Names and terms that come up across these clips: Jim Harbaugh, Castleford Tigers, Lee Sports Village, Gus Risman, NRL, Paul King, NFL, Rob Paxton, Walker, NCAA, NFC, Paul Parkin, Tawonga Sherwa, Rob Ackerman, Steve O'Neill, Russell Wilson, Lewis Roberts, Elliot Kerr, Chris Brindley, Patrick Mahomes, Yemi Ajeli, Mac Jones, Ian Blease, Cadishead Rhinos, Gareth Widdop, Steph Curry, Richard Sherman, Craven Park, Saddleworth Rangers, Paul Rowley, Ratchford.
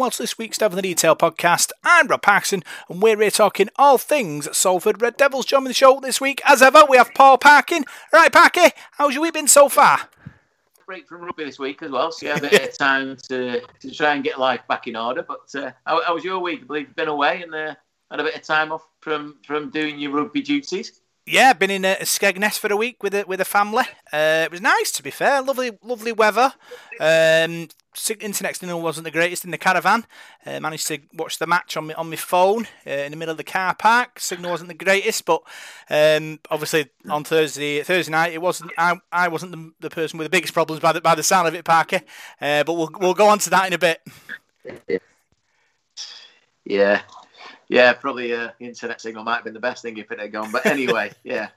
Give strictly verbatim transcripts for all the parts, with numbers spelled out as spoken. welcome to this week's Devil in the Detail podcast. I'm Rob Paxton, and we're here talking all things Salford Red Devils. Joining the show this week, as ever, we have Paul Parkin. Right, Parky, how's your week been so far? Break from rugby this week as well, so you have a bit of time to, to try and get life back in order. But uh, how, how was your week? I believe you've been away and uh, had a bit of time off from, from doing your rugby duties. Yeah, been in uh, Skegness for a week with a, with a family. Uh, it was nice, to be fair. Lovely, lovely weather. Um, internet signal wasn't the greatest in the caravan. Uh, managed to watch the match on my on my phone uh, in the middle of the car park. Signal wasn't the greatest, but um, obviously on Thursday Thursday night, it wasn't. I I wasn't the, the person with the biggest problems by the by the sound of it, Parker. Uh, but we'll we'll go on to that in a bit. Yeah. Yeah, probably uh, the internet signal might have been the best thing if it had gone. But anyway, yeah.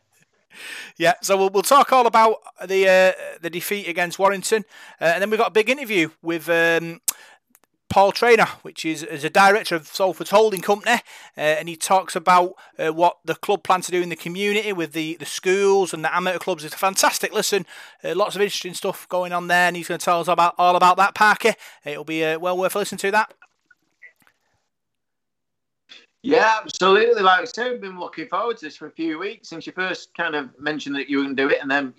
Yeah, so we'll we'll talk all about the uh, the defeat against Warrington. Uh, and then we've got a big interview with um, Paul Traynor, which is, is a director of Salford's holding company. Uh, and he talks about uh, what the club plans to do in the community with the, the schools and the amateur clubs. It's a fantastic listen. Uh, lots of interesting stuff going on there. And he's going to tell us about all about that, Parker. It'll be uh, well worth listening to that. Yeah, absolutely. Like I said, we've been looking forward to this for a few weeks since you first kind of mentioned that you were going to do it, and then,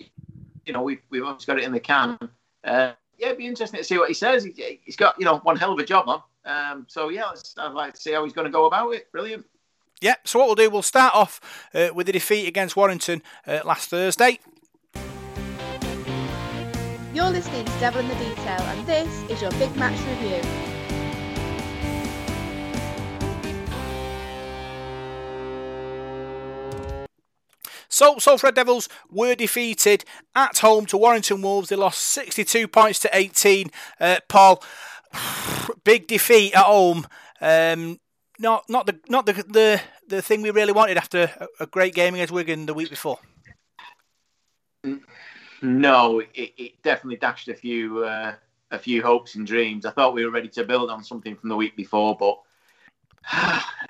you know, we've we've always got it in the can. Uh, yeah, it'd be interesting to see what he says. He, he's got, you know, one hell of a job on. Um, so yeah, let's, I'd like to see how he's going to go about it. Brilliant. Yeah. So what we'll do, we'll start off uh, with the defeat against Warrington uh, last Thursday. You're listening to Devil in the Detail, and this is your big match review. So, Salford Red Devils were defeated at home to Warrington Wolves. They lost sixty-two points to eighteen. Uh, Paul, big defeat at home. Um, not, not the, not the, the, the thing we really wanted after a, a great game against Wigan the week before. No, it, it definitely dashed a few, uh, a few hopes and dreams. I thought we were ready to build on something from the week before, but.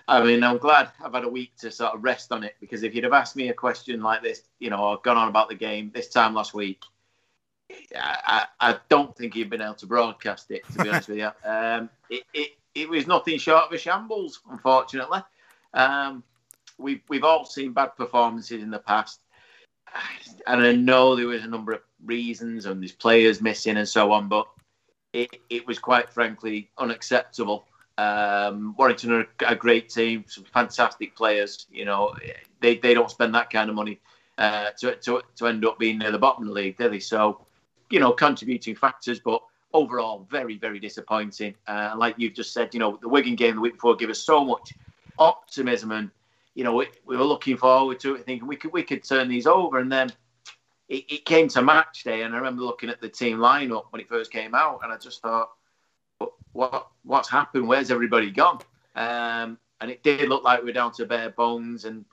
I mean, I'm glad I've had a week to sort of rest on it, because if you'd have asked me a question like this, you know, or gone on about the game this time last week, I, I, I don't think you'd been able to broadcast it, to be honest with you. Um, it, it, it was nothing short of a shambles, unfortunately. Um, we've, we've all seen bad performances in the past. And I know there was a number of reasons, and there's players missing and so on, but it, it was quite frankly unacceptable. Um, Warrington are a great team, some fantastic players. You know, they, they don't spend that kind of money uh, to, to to end up being near the bottom of the league, do they? So, you know, contributing factors, but overall, very, very disappointing. Uh, like you've just said, you know, the Wigan game the week before gave us so much optimism, and you know, we, we were looking forward to it, thinking we could we could turn these over, and then it, it came to match day, and I remember looking at the team lineup when it first came out, and I just thought. What what's happened? Where's everybody gone? Um, and it did look like we were down to bare bones. And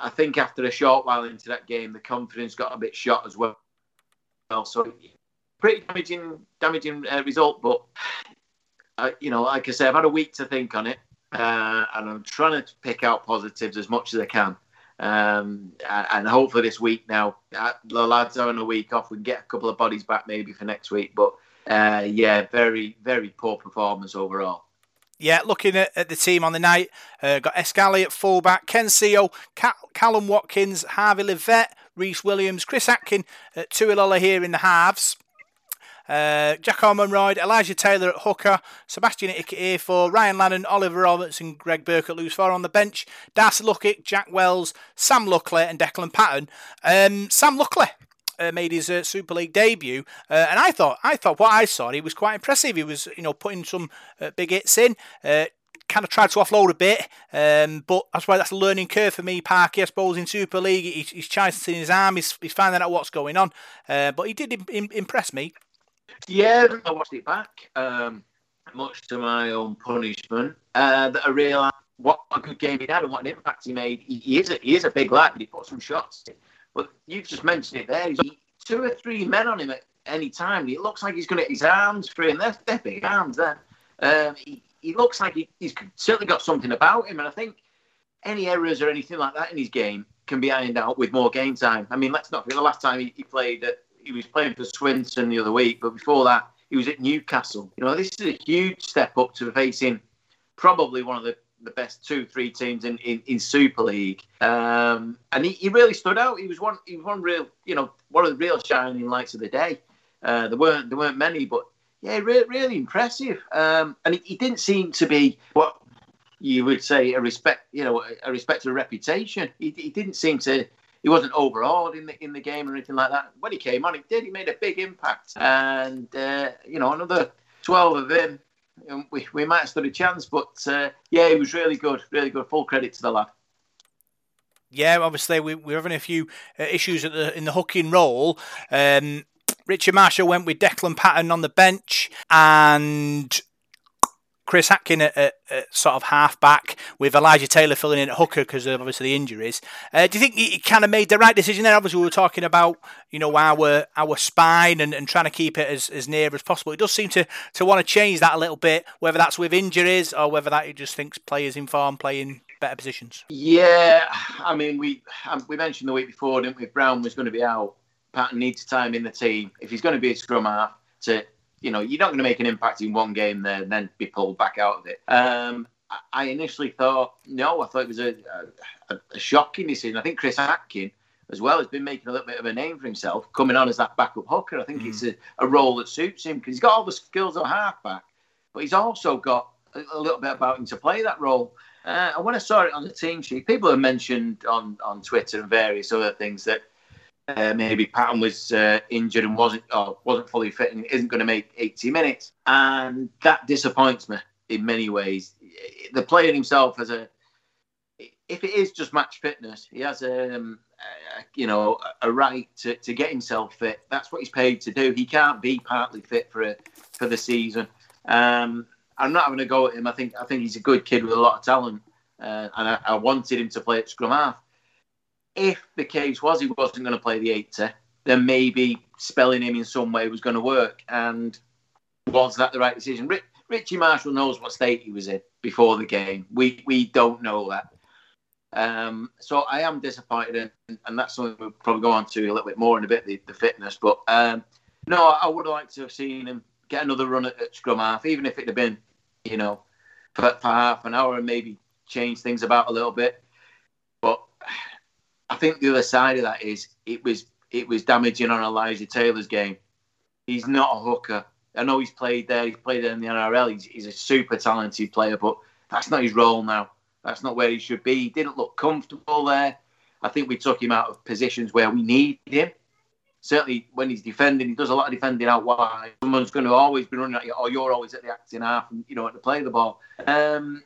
I think after a short while into that game, the confidence got a bit shot as well. So pretty damaging, damaging uh, result. But uh, you know, like I say, I've had a week to think on it, uh, and I'm trying to pick out positives as much as I can. Um, and hopefully this week now, the lads are on a week off. We can get a couple of bodies back maybe for next week, but. Uh, yeah, very, very poor performance overall. Yeah, looking at, at the team on the night, uh, got Escalli at fullback, Ken Sio, Cal- Callum Watkins, Harvey Livett, Rhys Williams, Chris Atkin, uh, Tuilola here in the halves, uh, Jack Ormondroyd, Elijah Taylor at hooker, Sebastian Ickett at four, Ryan Lannan, Oliver Robertson, Greg Burke at loose four on the bench, Dallas Lussick, Jack Wells, Sam Luckley, and Declan Patton. Um, Sam Luckley. Uh, made his uh, Super League debut, uh, and I thought, I thought what I saw, he was quite impressive. He was, you know, putting some uh, big hits in. Uh, kind of tried to offload a bit, um, but that's why that's a learning curve for me, Parky. I suppose in Super League, he, he's chancing his arm, he's, he's finding out what's going on. Uh, but he did im- im- impress me. Yeah, I watched it back, um, much to my own punishment. Uh, that I realised what a good game he had and what an impact he made. He, he is, a, he is a big lad, but he put some shots in. But you've just mentioned it there. He's two or three men on him at any time. It looks like he's going to get his arms free, and they're, they're big arms there. Um, he, he looks like he, he's certainly got something about him, and I think any errors or anything like that in his game can be ironed out with more game time. I mean, let's not forget the last time he, he played, uh, he was playing for Swinton the other week, but before that, he was at Newcastle. You know, this is a huge step up to facing probably one of the, the best two, three teams in, in, in Super League. Um, and he, he really stood out. He was one he was one real, you know, one of the real shining lights of the day. Uh, there weren't there weren't many, but yeah, really, really impressive. Um, and he, he didn't seem to be what you would say a respect, you know, a respected reputation. He, he didn't seem to. He wasn't overawed in the in the game or anything like that. When he came on, he did. He made a big impact, and uh, you know, another twelve of him, and we we might have stood a chance. But uh, yeah, he was really good, really good. Full credit to the lad. Yeah, obviously we we're having a few uh, issues at the in the hooking role. Um, Richard Marshall went with Declan Patton on the bench, and Chris Atkin at, at, at sort of half-back with Elijah Taylor filling in at hooker because of obviously the injuries. Uh, do you think he kind of made the right decision there? Obviously, we were talking about, you know, our our spine and, and trying to keep it as, as near as possible. It does seem to, to want to change that a little bit, whether that's with injuries or whether that he just thinks players in form play in better positions. Yeah, I mean, we we mentioned the week before, didn't we? Brown was going to be out. Patton needs time in the team. If he's going to be a scrum half to... You know, you're not going to make an impact in one game there and then be pulled back out of it. Um, I initially thought, no, I thought it was a, a, a shocking decision. I think Chris Atkin, as well, has been making a little bit of a name for himself, coming on as that backup hooker. I think mm. it's a, a role that suits him because he's got all the skills of a halfback, but he's also got a, a little bit about him to play that role. Uh, and when I saw it on the team sheet, people have mentioned on, on Twitter and various other things that Uh, maybe Patton was uh, injured and wasn't or wasn't fully fit and isn't going to make eighty minutes. And that disappoints me in many ways. The player himself has a... If it is just match fitness, he has a, um, a you know, a right to, to get himself fit. That's what he's paid to do. He can't be partly fit for a, for the season. Um, I'm not having a go at him. I think I think he's a good kid with a lot of talent. Uh, and I, I wanted him to play at scrum half. If the case was he wasn't going to play the eighty, then maybe spelling him in some way was going to work. And was that the right decision? Rich, Richie Marshall knows what state he was in before the game. We we don't know that. Um, so I am disappointed, and, and that's something we'll probably go on to a little bit more in a bit, the, the fitness. But um, no, I would have liked to have seen him get another run at, at scrum half, even if it had been, you know, for, for half an hour and maybe change things about a little bit. But... I think the other side of that is it was it was damaging on Elijah Taylor's game. He's not a hooker. I know he's played there. He's played there in the N R L. He's, he's a super talented player, but that's not his role now. That's not where he should be. He didn't look comfortable there. I think we took him out of positions where we need him. Certainly when he's defending, he does a lot of defending out wide. Someone's going to always be running at you, or you're always at the acting half, and you know, at the play of the ball. Um,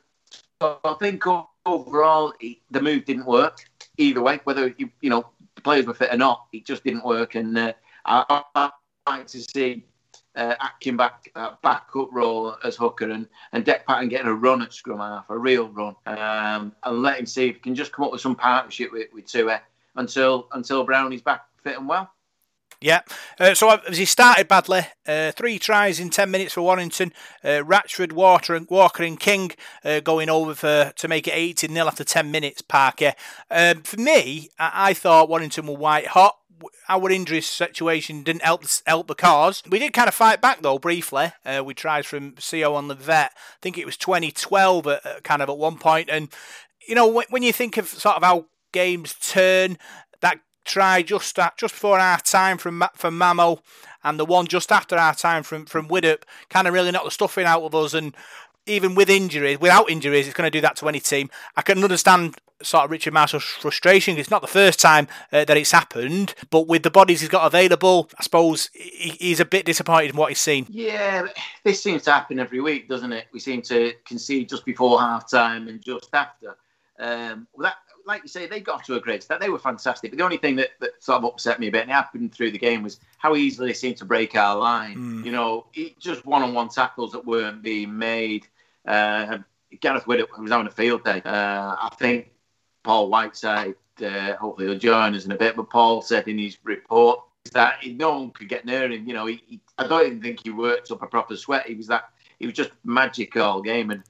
so I think overall, he, the move didn't work. Either way, whether you you know the players were fit or not, it just didn't work. And uh, I, I like to see uh, Atkin back uh, backup role as hooker and and Deck Patton getting a run at scrum half, a real run, um, and let him see if he can just come up with some partnership with with Tue until until Brown is back fit and well. Yeah, uh, so he started badly. Uh, three tries in ten minutes for Warrington. Uh, Ratchford, Water and Walker and King uh, going over for, to make it eighteen nil after ten minutes, Parker. Um, for me, I-, I thought Warrington were white hot. Our injury situation didn't help help the cause. We did kind of fight back, though, briefly. Uh, we tried from Sio on the vet. I think it was twenty twelve at, at kind of at one point. And, you know, when, when you think of sort of how games turn, that try just at, just before half time from from Mamo, and the one just after half time from from Widdop kind of really knocked the stuffing out of us. And even with injuries, without injuries, it's going to do that to any team. I can understand sort of Richard Marshall's frustration. It's not the first time uh, that it's happened, but with the bodies he's got available, I suppose he, he's a bit disappointed in what he's seen. Yeah, this seems to happen every week, doesn't it? We seem to concede just before half time and just after. Um, well, that. Like you say, they got to a great start. They were fantastic. But the only thing that, that sort of upset me a bit, and it happened through the game, was how easily they seemed to break our line. Mm. You know, it, just one-on-one tackles that weren't being made. Uh, Gareth Widdop was having a field day. Uh, I think Paul Whiteside, uh, hopefully he'll join us in a bit, but Paul said in his report that no one could get near him. You know, he, he, I don't even think he worked up a proper sweat. He was that. He was just magic all game. And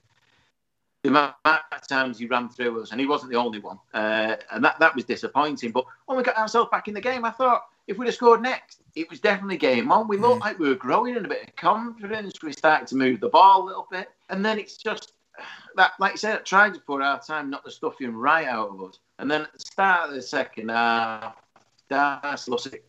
the amount of times he ran through us, and he wasn't the only one, uh, and that, that was disappointing. But when we got ourselves back in the game, I thought, if we'd have scored next, it was definitely game on. We looked yeah. like we were growing in a bit of confidence. We started to move the ball a little bit. And then it's just, that, like you said, I tried to put our time, not the stuffing right out of us. And then at the start of the second half, Dallas Lussick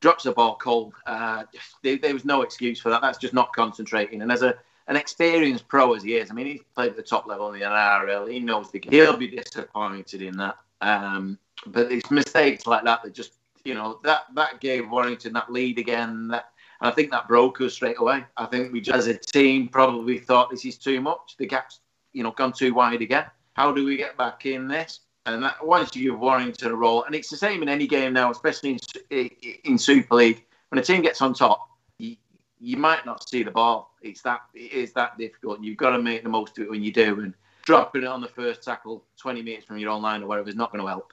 drops the ball cold. Uh, there, there was no excuse for that. That's just not concentrating. And as a an experienced pro as he is, I mean, he's played at the top level in the N R L. He knows the game. He'll be disappointed in that. Um, but it's mistakes like that that just, you know, that, that gave Warrington that lead again. That, and I think that broke us straight away. I think we just, as a team, probably thought this is too much. The gap's, you know, gone too wide again. How do we get back in this? And that, once you've Warrington a roll, and it's the same in any game now, especially in, in Super League, when a team gets on top, you, you might not see the ball. It's that, it is that difficult. And you've got to make the most of it when you do. And dropping it on the first tackle twenty metres from your own line or wherever is not going to help.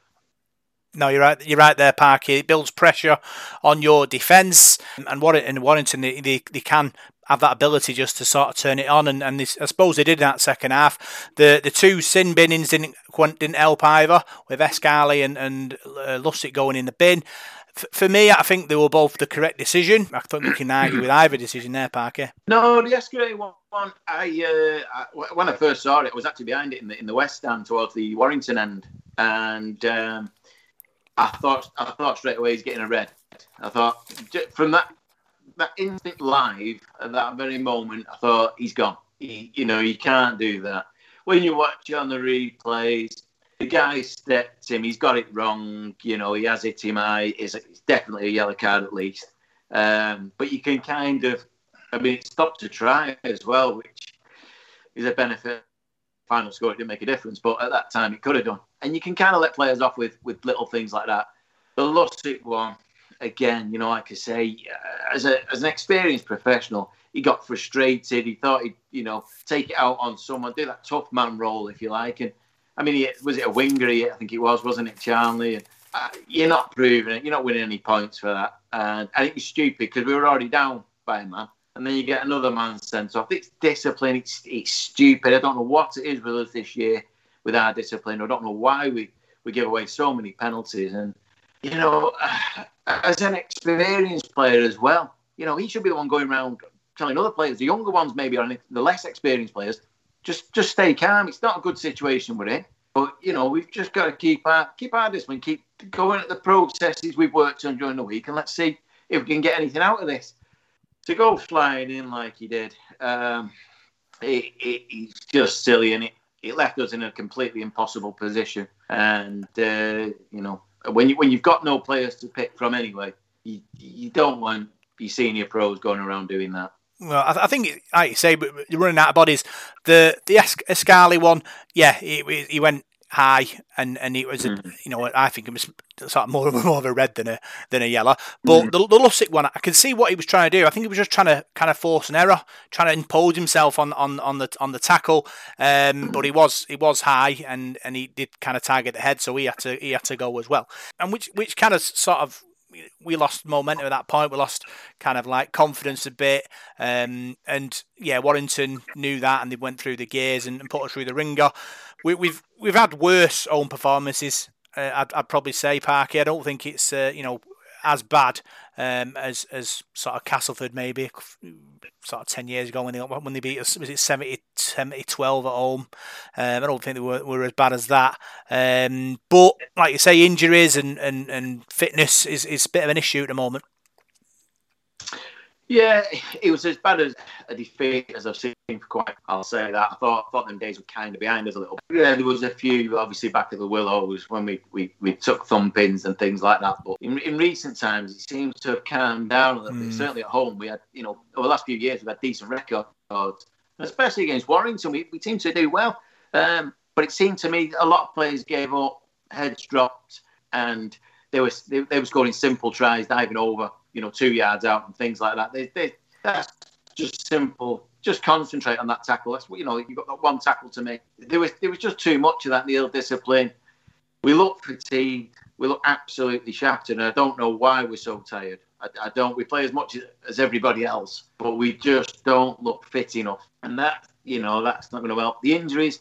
No, you're right. You're right there, Parky. It builds pressure on your defence, and Warrington, Warrington they, they they can have that ability just to sort of turn it on, and and they, I suppose they did in that second half. The the two sin binnings didn't didn't help either, with Escalli and and uh, Lussick going in the bin. F- for me, I think they were both the correct decision. I think we can argue with either decision there, Parky. No, the Escalli one. one I, uh, I when I first saw it, I was actually behind it in the in the west stand towards the Warrington end, and. Um, I thought I thought straight away he's getting a red. I thought from that that instant live at that very moment, I thought he's gone. He, you know, you can't do that. When you watch on the replays, the guy stepped him. He's got it wrong. You know, he has hit him high. It's, it's definitely a yellow card at least. Um, but you can kind of, I mean, it stopped a try as well, which is a benefit. Final score, it didn't make a difference, but at that time it could have done. And you can kind of let players off with, with little things like that. The Lussick one, again, you know, like I say, uh, as a as an experienced professional, he got frustrated. He thought he'd, you know, take it out on someone, do that tough man role, if you like. And I mean, he, was it a winger? He, I think it was, wasn't it, Charlie? And, uh, you're not proving it. You're not winning any points for that. And, and it was stupid because we were already down by a man. And then you get another man sent off. It's discipline. It's, it's stupid. I don't know what it is with us this year with our discipline. I don't know why we, we give away so many penalties. And, you know, as an experienced player as well, you know, he should be the one going around telling other players, the younger ones maybe, or the less experienced players, just just stay calm. It's not a good situation we're in. But, you know, we've just got to keep our, keep our discipline, keep going at the processes we've worked on during the week, and let's see if we can get anything out of this. To go flying in like he did, um, it, it, it's just silly, and it, it left us in a completely impossible position. And, uh, you know, when, you, when you've got no players to pick from anyway, you, you don't want your senior pros going around doing that. Well, I, th- I think, like you say, you're running out of bodies. The the es- Escalli one, yeah, he, he went high, and, and it was, a, mm. you know, I think it was sort of more, more of a red than a than a yellow. But mm. the, the Lussick one, I can see what he was trying to do. I think he was just trying to kind of force an error, trying to impose himself on, on, on the on the tackle. Um, but he was he was high, and, and he did kind of target the head, so he had to he had to go as well. And which which kind of sort of we lost momentum at that point. We lost kind of like confidence a bit. Um, and yeah, Warrington knew that, and they went through the gears and, and put us through the ringer. We, we've we've had worse home performances. Uh, I'd, I'd probably say, Parky. I don't think it's uh, you know as bad um, as as sort of Castleford maybe sort of ten years ago when they when they beat us, was it seventy, seventy twelve at home. Um, I don't think they were, were as bad as that. Um, but like you say, injuries and, and, and fitness is, is a bit of an issue at the moment. Yeah, it was as bad as a defeat as I've seen for quite. I'll say that. I thought thought them days were kind of behind us a little bit. Yeah, there was a few, obviously, back at the Willows when we, we, we took thumpings and things like that. But in, in recent times, it seems to have calmed down a little bit. Mm. Certainly at home, we had, you know, over the last few years, we've had decent records, especially against Warrington. We we seem to do well. Um, but it seemed to me a lot of players gave up, heads dropped, and they were, they, they were scoring simple tries, diving over, you know, two yards out and things like that. They, they, that's just simple. Just concentrate on that tackle. That's, you know, you've got that one tackle to make. There was there was just too much of that, the ill discipline. We look fatigued. We look absolutely shattered. And I don't know why we're so tired. I, I don't. We play as much as, as everybody else, but we just don't look fit enough. And that, you know, that's not going to help. The injuries,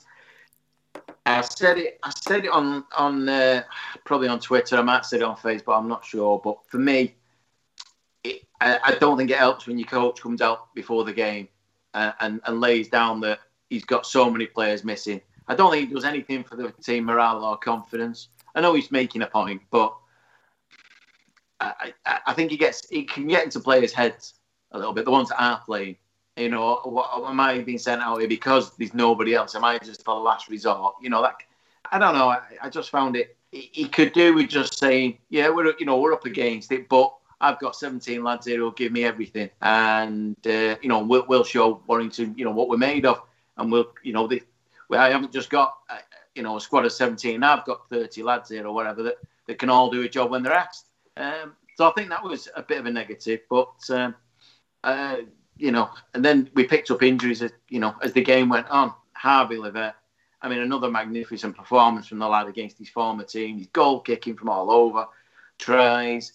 I said it. I said it on on uh, probably on Twitter. I might have said it on Facebook. I'm not sure. But for me, it, I, I don't think it helps when your coach comes out before the game and, and, and lays down that he's got so many players missing. I don't think it does anything for the team morale or confidence. I know he's making a point, but I, I, I think he gets he can get into players' heads a little bit. The ones that aren't playing. You know, what, am I being sent out here because there's nobody else? Am I just for the last resort? You know, that I don't know. I, I just found it. He could do with just saying, "Yeah, we're you know we're up against it, but I've got seventeen lads here who'll give me everything, and uh, you know we'll, we'll show Warrington, you know, what we're made of, and we'll you know the, well, I haven't just got uh, you know a squad of seventeen. I've got thirty lads here or whatever that, that can all do a job when they're asked." Um, so I think that was a bit of a negative, but. Um, uh, You know, and then we picked up injuries, as, you know, as the game went on. Harvey Livett, I mean, another magnificent performance from the lad against his former team. His goal kicking from all over, tries.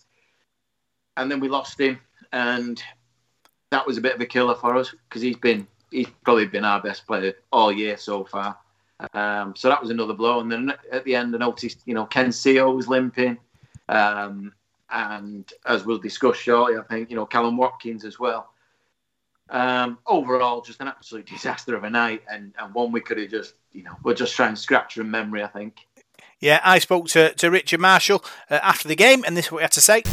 And then we lost him. And that was a bit of a killer for us because he's been, he's probably been our best player all year so far. Um, so that was another blow. And then at the end, I noticed, you know, Ken Sio was limping. Um, and as we'll discuss shortly, I think, you know, Callum Watkins as well. Um, overall, just an absolute disaster of a night, and, and one we could have just, you know, we're just trying to scratch from memory, I think. Yeah, I spoke to, to Richard Marshall uh, after the game, and this is what he had to say.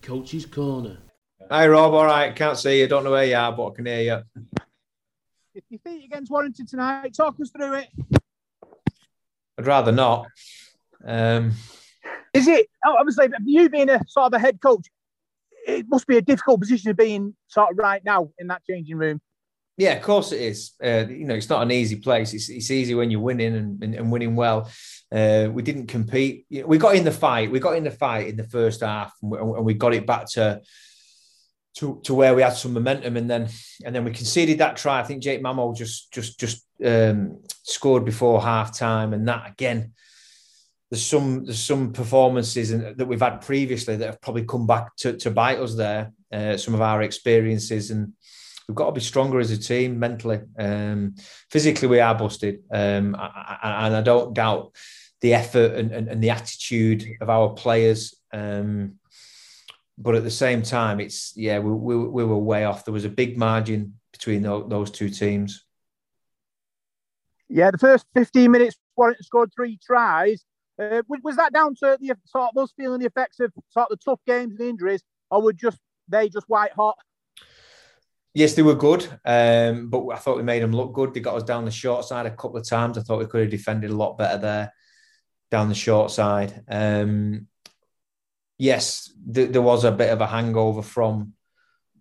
Coach's Corner. Hi, Rob. All right, can't see you. Don't know where you are, but I can hear you. If you think against Warrington tonight, talk us through it. I'd rather not. Um... Is it, obviously, you being a sort of a head coach, it must be a difficult position to be in sort of right now in that changing room. Yeah, of course it is. Uh, you know, it's not an easy place. It's, it's easy when you're winning and, and, and winning well. Uh, we didn't compete. You know, we got in the fight. We got in the fight in the first half and we, and we got it back to, to to where we had some momentum. And then and then we conceded that try. I think Jake Mamo just, just, just um, scored before half-time, and that again. There's some there's some performances in, that we've had previously that have probably come back to, to bite us there. Uh, some of our experiences, and we've got to be stronger as a team mentally. Um, physically, we are busted, um, I, I, and I don't doubt the effort and, and, and the attitude of our players. Um, but at the same time, it's yeah, we, we we were way off. There was a big margin between those, those two teams. Yeah, the first fifteen minutes, Warrington scored three tries. Uh, was that down to the sort of us feeling the effects of sort of the tough games and injuries, or were just they just white hot? Yes, they were good, um, but I thought we made them look good. They got us down the short side a couple of times. I thought we could have defended a lot better there, down the short side. Um, yes, th- there was a bit of a hangover from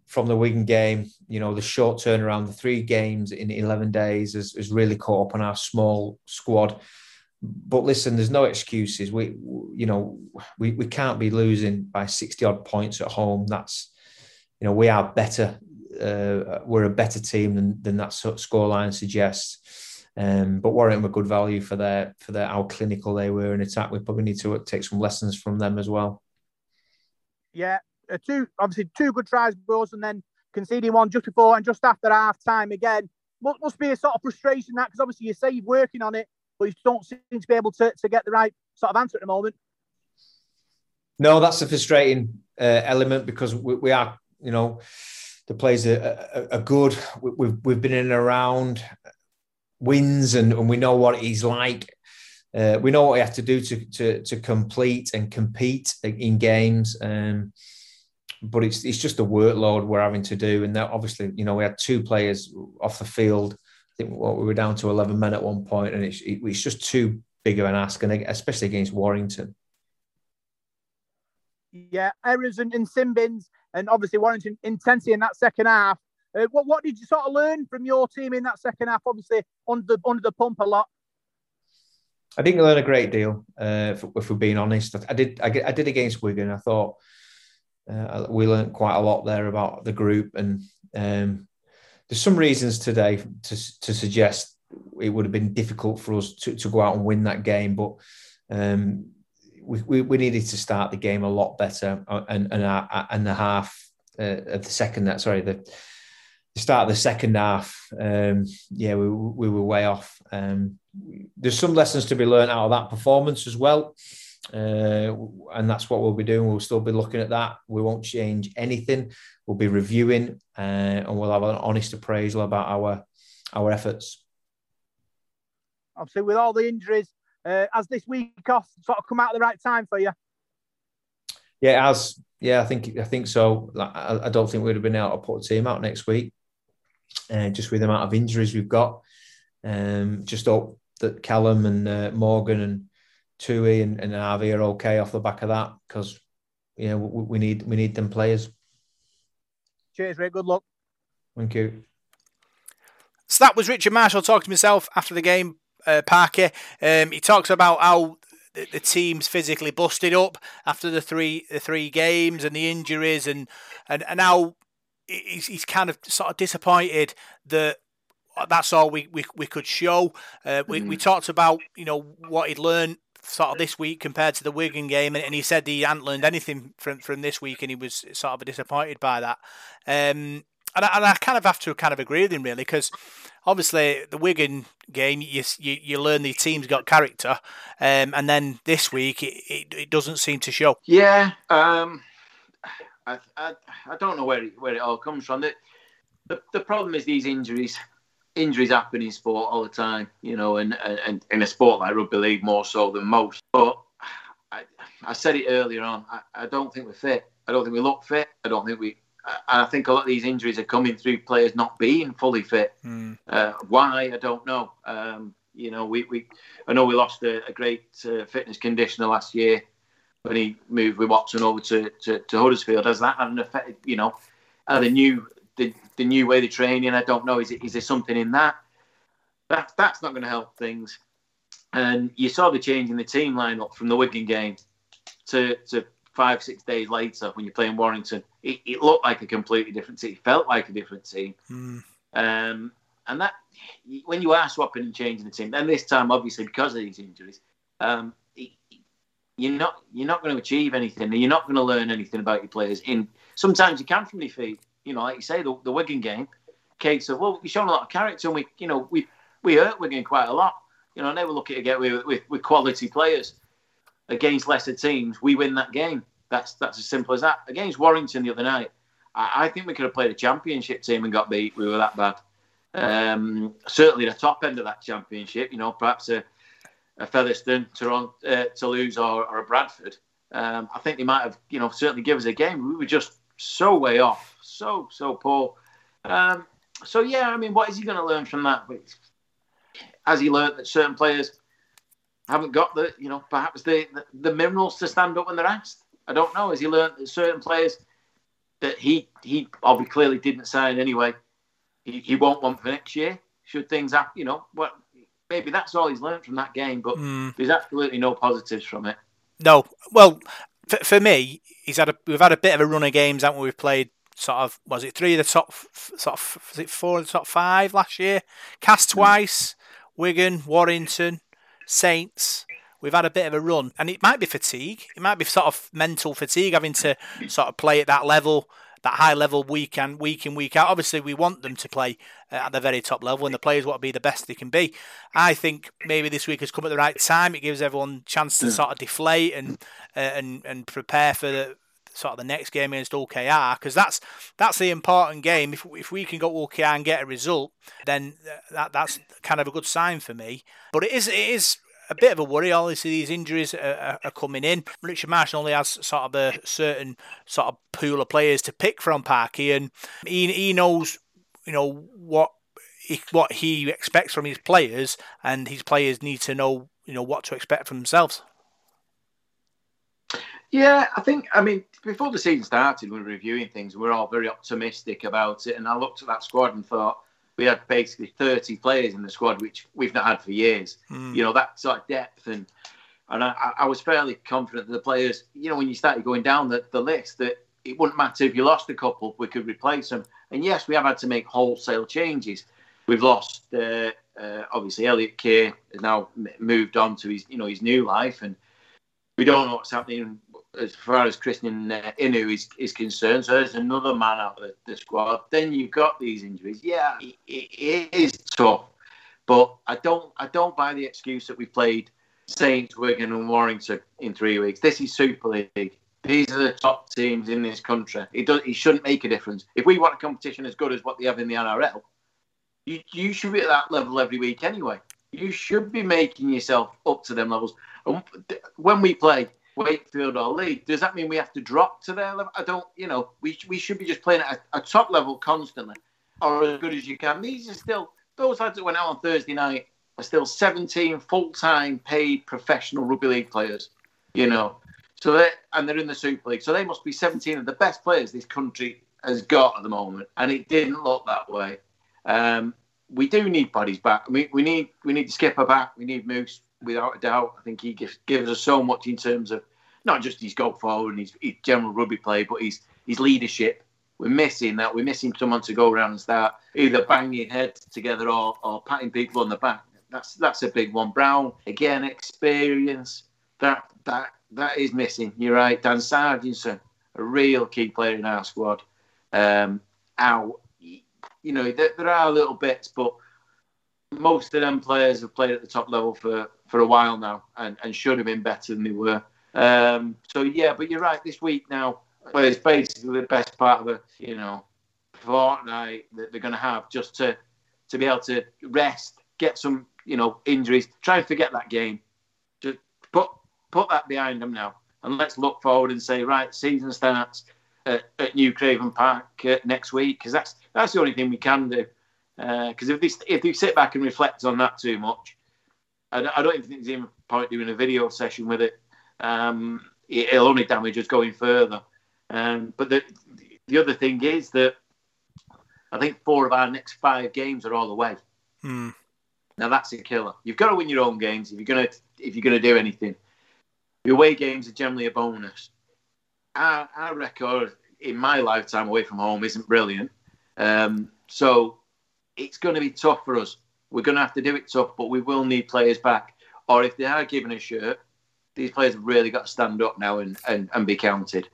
from the Wigan game. You know, the short turnaround, the three games in eleven days, has, has really caught up on our small squad. But listen, there's no excuses. We, you know, we, we can't be losing by sixty odd points at home. That's, you know, we are better. Uh, we're a better team than than that scoreline suggests. Um, but Warrington were good value for their for their how clinical they were in attack. We probably need to take some lessons from them as well. Yeah, uh, two obviously two good tries for us, and then conceding one just before and just after half time again. Must, must be a sort of frustration that, because obviously you say you're working on it. But you don't seem to be able to, to get the right sort of answer at the moment. No, that's a frustrating uh, element, because we, we are, you know, the players are, are, are good. We, we've we've been in and around wins, and, and we know what he's like. Uh, we know what we have to do to to to complete and compete in games. Um, but it's it's just the workload we're having to do, and that obviously, you know, we had two players off the field. I think what we were down to eleven men at one point, and it's it's just too big of an ask, and especially against Warrington. Yeah, errors and, and sin bins, and obviously Warrington intensity in that second half. Uh, what what did you sort of learn from your team in that second half? Obviously under the under the pump a lot. I didn't learn a great deal, uh, if, if we're being honest. I did I, I did against Wigan. I thought uh, we learned quite a lot there about the group and. Um, There's some reasons today to, to suggest it would have been difficult for us to, to go out and win that game, but um, we, we, we needed to start the game a lot better, and and, our, and the half uh, of the second that sorry the the start of the second half, um, yeah, we we were way off. Um, there's some lessons to be learned out of that performance as well. Uh, and that's what we'll be doing. We'll still be looking at that. We won't change anything. We'll be reviewing uh, and we'll have an honest appraisal about our our efforts. Obviously, with all the injuries, uh, has this week off sort of come out at the right time for you? Yeah, it has. Yeah, I think I think so. Like, I, I don't think we'd have been able to put a team out next week, uh, just with the amount of injuries we've got. Um, just hope that Callum and uh, Morgan and Tui and, and Harvey are okay off the back of that, because you know we, we need we need them players. Cheers, Rick. Good luck. Thank you. So that was Richard Marshall talking to himself after the game. Uh, Parker, um, he talks about how the, the team's physically busted up after the three the three games and the injuries, and and and how he's, he's kind of sort of disappointed that that's all we we, we could show. Uh, we mm. we talked about you know what he'd learned sort of this week compared to the Wigan game, and, and he said he hadn't learned anything from, from this week, and he was sort of disappointed by that. Um, and, I, and I kind of have to kind of agree with him, really, because obviously the Wigan game, you you, you learn the team's got character, um, and then this week it, it, it doesn't seem to show. Yeah, um, I, I I don't know where it, where it all comes from. The, the the problem is these injuries. Injuries happen in sport all the time, you know, and, and, and in a sport like rugby league more so than most. But I, I said it earlier on, I, I don't think we're fit. I don't think we look fit. I don't think we... And I think a lot of these injuries are coming through players not being fully fit. Mm. Uh, why, I don't know. Um, you know, we, we I know we lost a, a great uh, fitness conditioner last year when he moved with Watson over to, to, to Huddersfield. Has that had an effect, you know, had a new... The, the new way they're training, I don't know. Is it, is there something in that? That that's not going to help things. And you saw the change in the team lineup from the Wigan game to, to five, six days later when you're playing Warrington. It, it looked like a completely different team. It felt like a different team. Mm. Um, and that when you are swapping and changing the team, then this time obviously because of these injuries, um, it, you're not you're not going to achieve anything, and you're not going to learn anything about your players. In sometimes you can from your feet. You know, like you say, the, the Wigan game, case of, well, we've shown a lot of character, and we, you know, we we hurt Wigan quite a lot. You know, and they were looking to get away with, with, with quality players against lesser teams. We win that game. That's that's as simple as that. Against Warrington the other night, I, I think we could have played a championship team and got beat. We were that bad. Um, certainly the top end of that championship, you know, perhaps a, a Featherstone, Toronto, uh, Toulouse or, or a Bradford. Um, I think they might have, you know, certainly give us a game. We were just so way off. So, so poor. Um, so, yeah, I mean, what is he going to learn from that? Has he learned that certain players haven't got the, you know, perhaps the, the, the minerals to stand up when they're asked? I don't know. Has he learned that certain players that he, he obviously clearly didn't sign anyway, he, he won't want for next year? Should things happen, you know, what, maybe that's all he's learned from that game, but mm. there's absolutely no positives from it. No. Well, for, for me, he's had a, we've had a bit of a run of games, haven't we? We've played sort of, was it three of the top, sort of, was it four of the top five last year? Cast twice, Wigan, Warrington, Saints. We've had a bit of a run, and it might be fatigue. It might be sort of mental fatigue, having to sort of play at that level, that high level week and week in, week out. Obviously, we want them to play at the very top level, and the players want to be the best they can be. I think maybe this week has come at the right time. It gives everyone a chance to sort of deflate and and and prepare for the sort of the next game against O K R, because that's that's the important game. If if we can go O K R and get a result, then that that's kind of a good sign for me. But it is it is a bit of a worry. Obviously, these injuries are, are coming in. Richard Marshall only has sort of a certain sort of pool of players to pick from, Parky, and he he knows you know what he, what he expects from his players, and his players need to know you know what to expect from themselves. Yeah, I think, I mean, before the season started, we were reviewing things. We were all very optimistic about it. And I looked at that squad and thought, we had basically thirty players in the squad, which we've not had for years. Mm. You know, that sort of depth. And and I, I was fairly confident that the players, you know, when you started going down the, the list, that it wouldn't matter if you lost a couple, we could replace them. And yes, we have had to make wholesale changes. We've lost, uh, uh, obviously, Elliot Kerr has now moved on to his, you know, his new life. And we don't know what's happening as far as christening uh, Inu is, is concerned. So there's another man out of the, the squad. Then you've got these injuries. Yeah, it, it is tough, but I don't I don't buy the excuse that we played Saints, Wigan and Warrington in three weeks. This is Super League. These are the top teams in this country. It does. It shouldn't make a difference. If we want a competition as good as what they have in the N R L, you you should be at that level every week anyway. You should be making yourself up to them levels. And when we play Wakefield or League, does that mean we have to drop to their level? I don't. You know, we we should be just playing at a, a top level constantly, or as good as you can. These are still those lads that went out on Thursday night are still seventeen full-time paid professional rugby league players. You know. So they, and they're in the Super League, so they must be seventeen of the best players this country has got at the moment, and it didn't look that way. Um, we do need bodies back. We we need we need Skipper back. We need Moose without a doubt. I think he gives gives us so much in terms of not just his goal forward and his, his general rugby play, but his his leadership. We're missing that. We're missing someone to go around and start either banging heads together or or patting people on the back. That's that's a big one. Brown again, experience that that. That is missing. You're right. Dan Sargenson, a real key player in our squad. Um, out. You know, there, there are little bits, but most of them players have played at the top level for, for a while now and, and should have been better than they were. Um, so, yeah, but you're right. This week now, well, it's basically the best part of a, you know, fortnight that they're going to have just to, to be able to rest, get some, you know, injuries, try and forget that game. Just put... Put that behind them now, and let's look forward and say, right, season starts at, at New Craven Park uh, next week, because that's that's the only thing we can do. Because uh, if they, if they sit back and reflect on that too much, I don't, I don't even think there's even point doing a video session with it. Um, it'll only damage us going further. Um, but the the other thing is that I think four of our next five games are all away. Mm. Now that's a killer. You've got to win your own games if you're gonna if you're gonna do anything. Your away games are generally a bonus. Our, our record in my lifetime away from home isn't brilliant. Um, so it's going to be tough for us. We're going to have to do it tough, but we will need players back. Or if they are given a shirt, these players have really got to stand up now and, and, and be counted.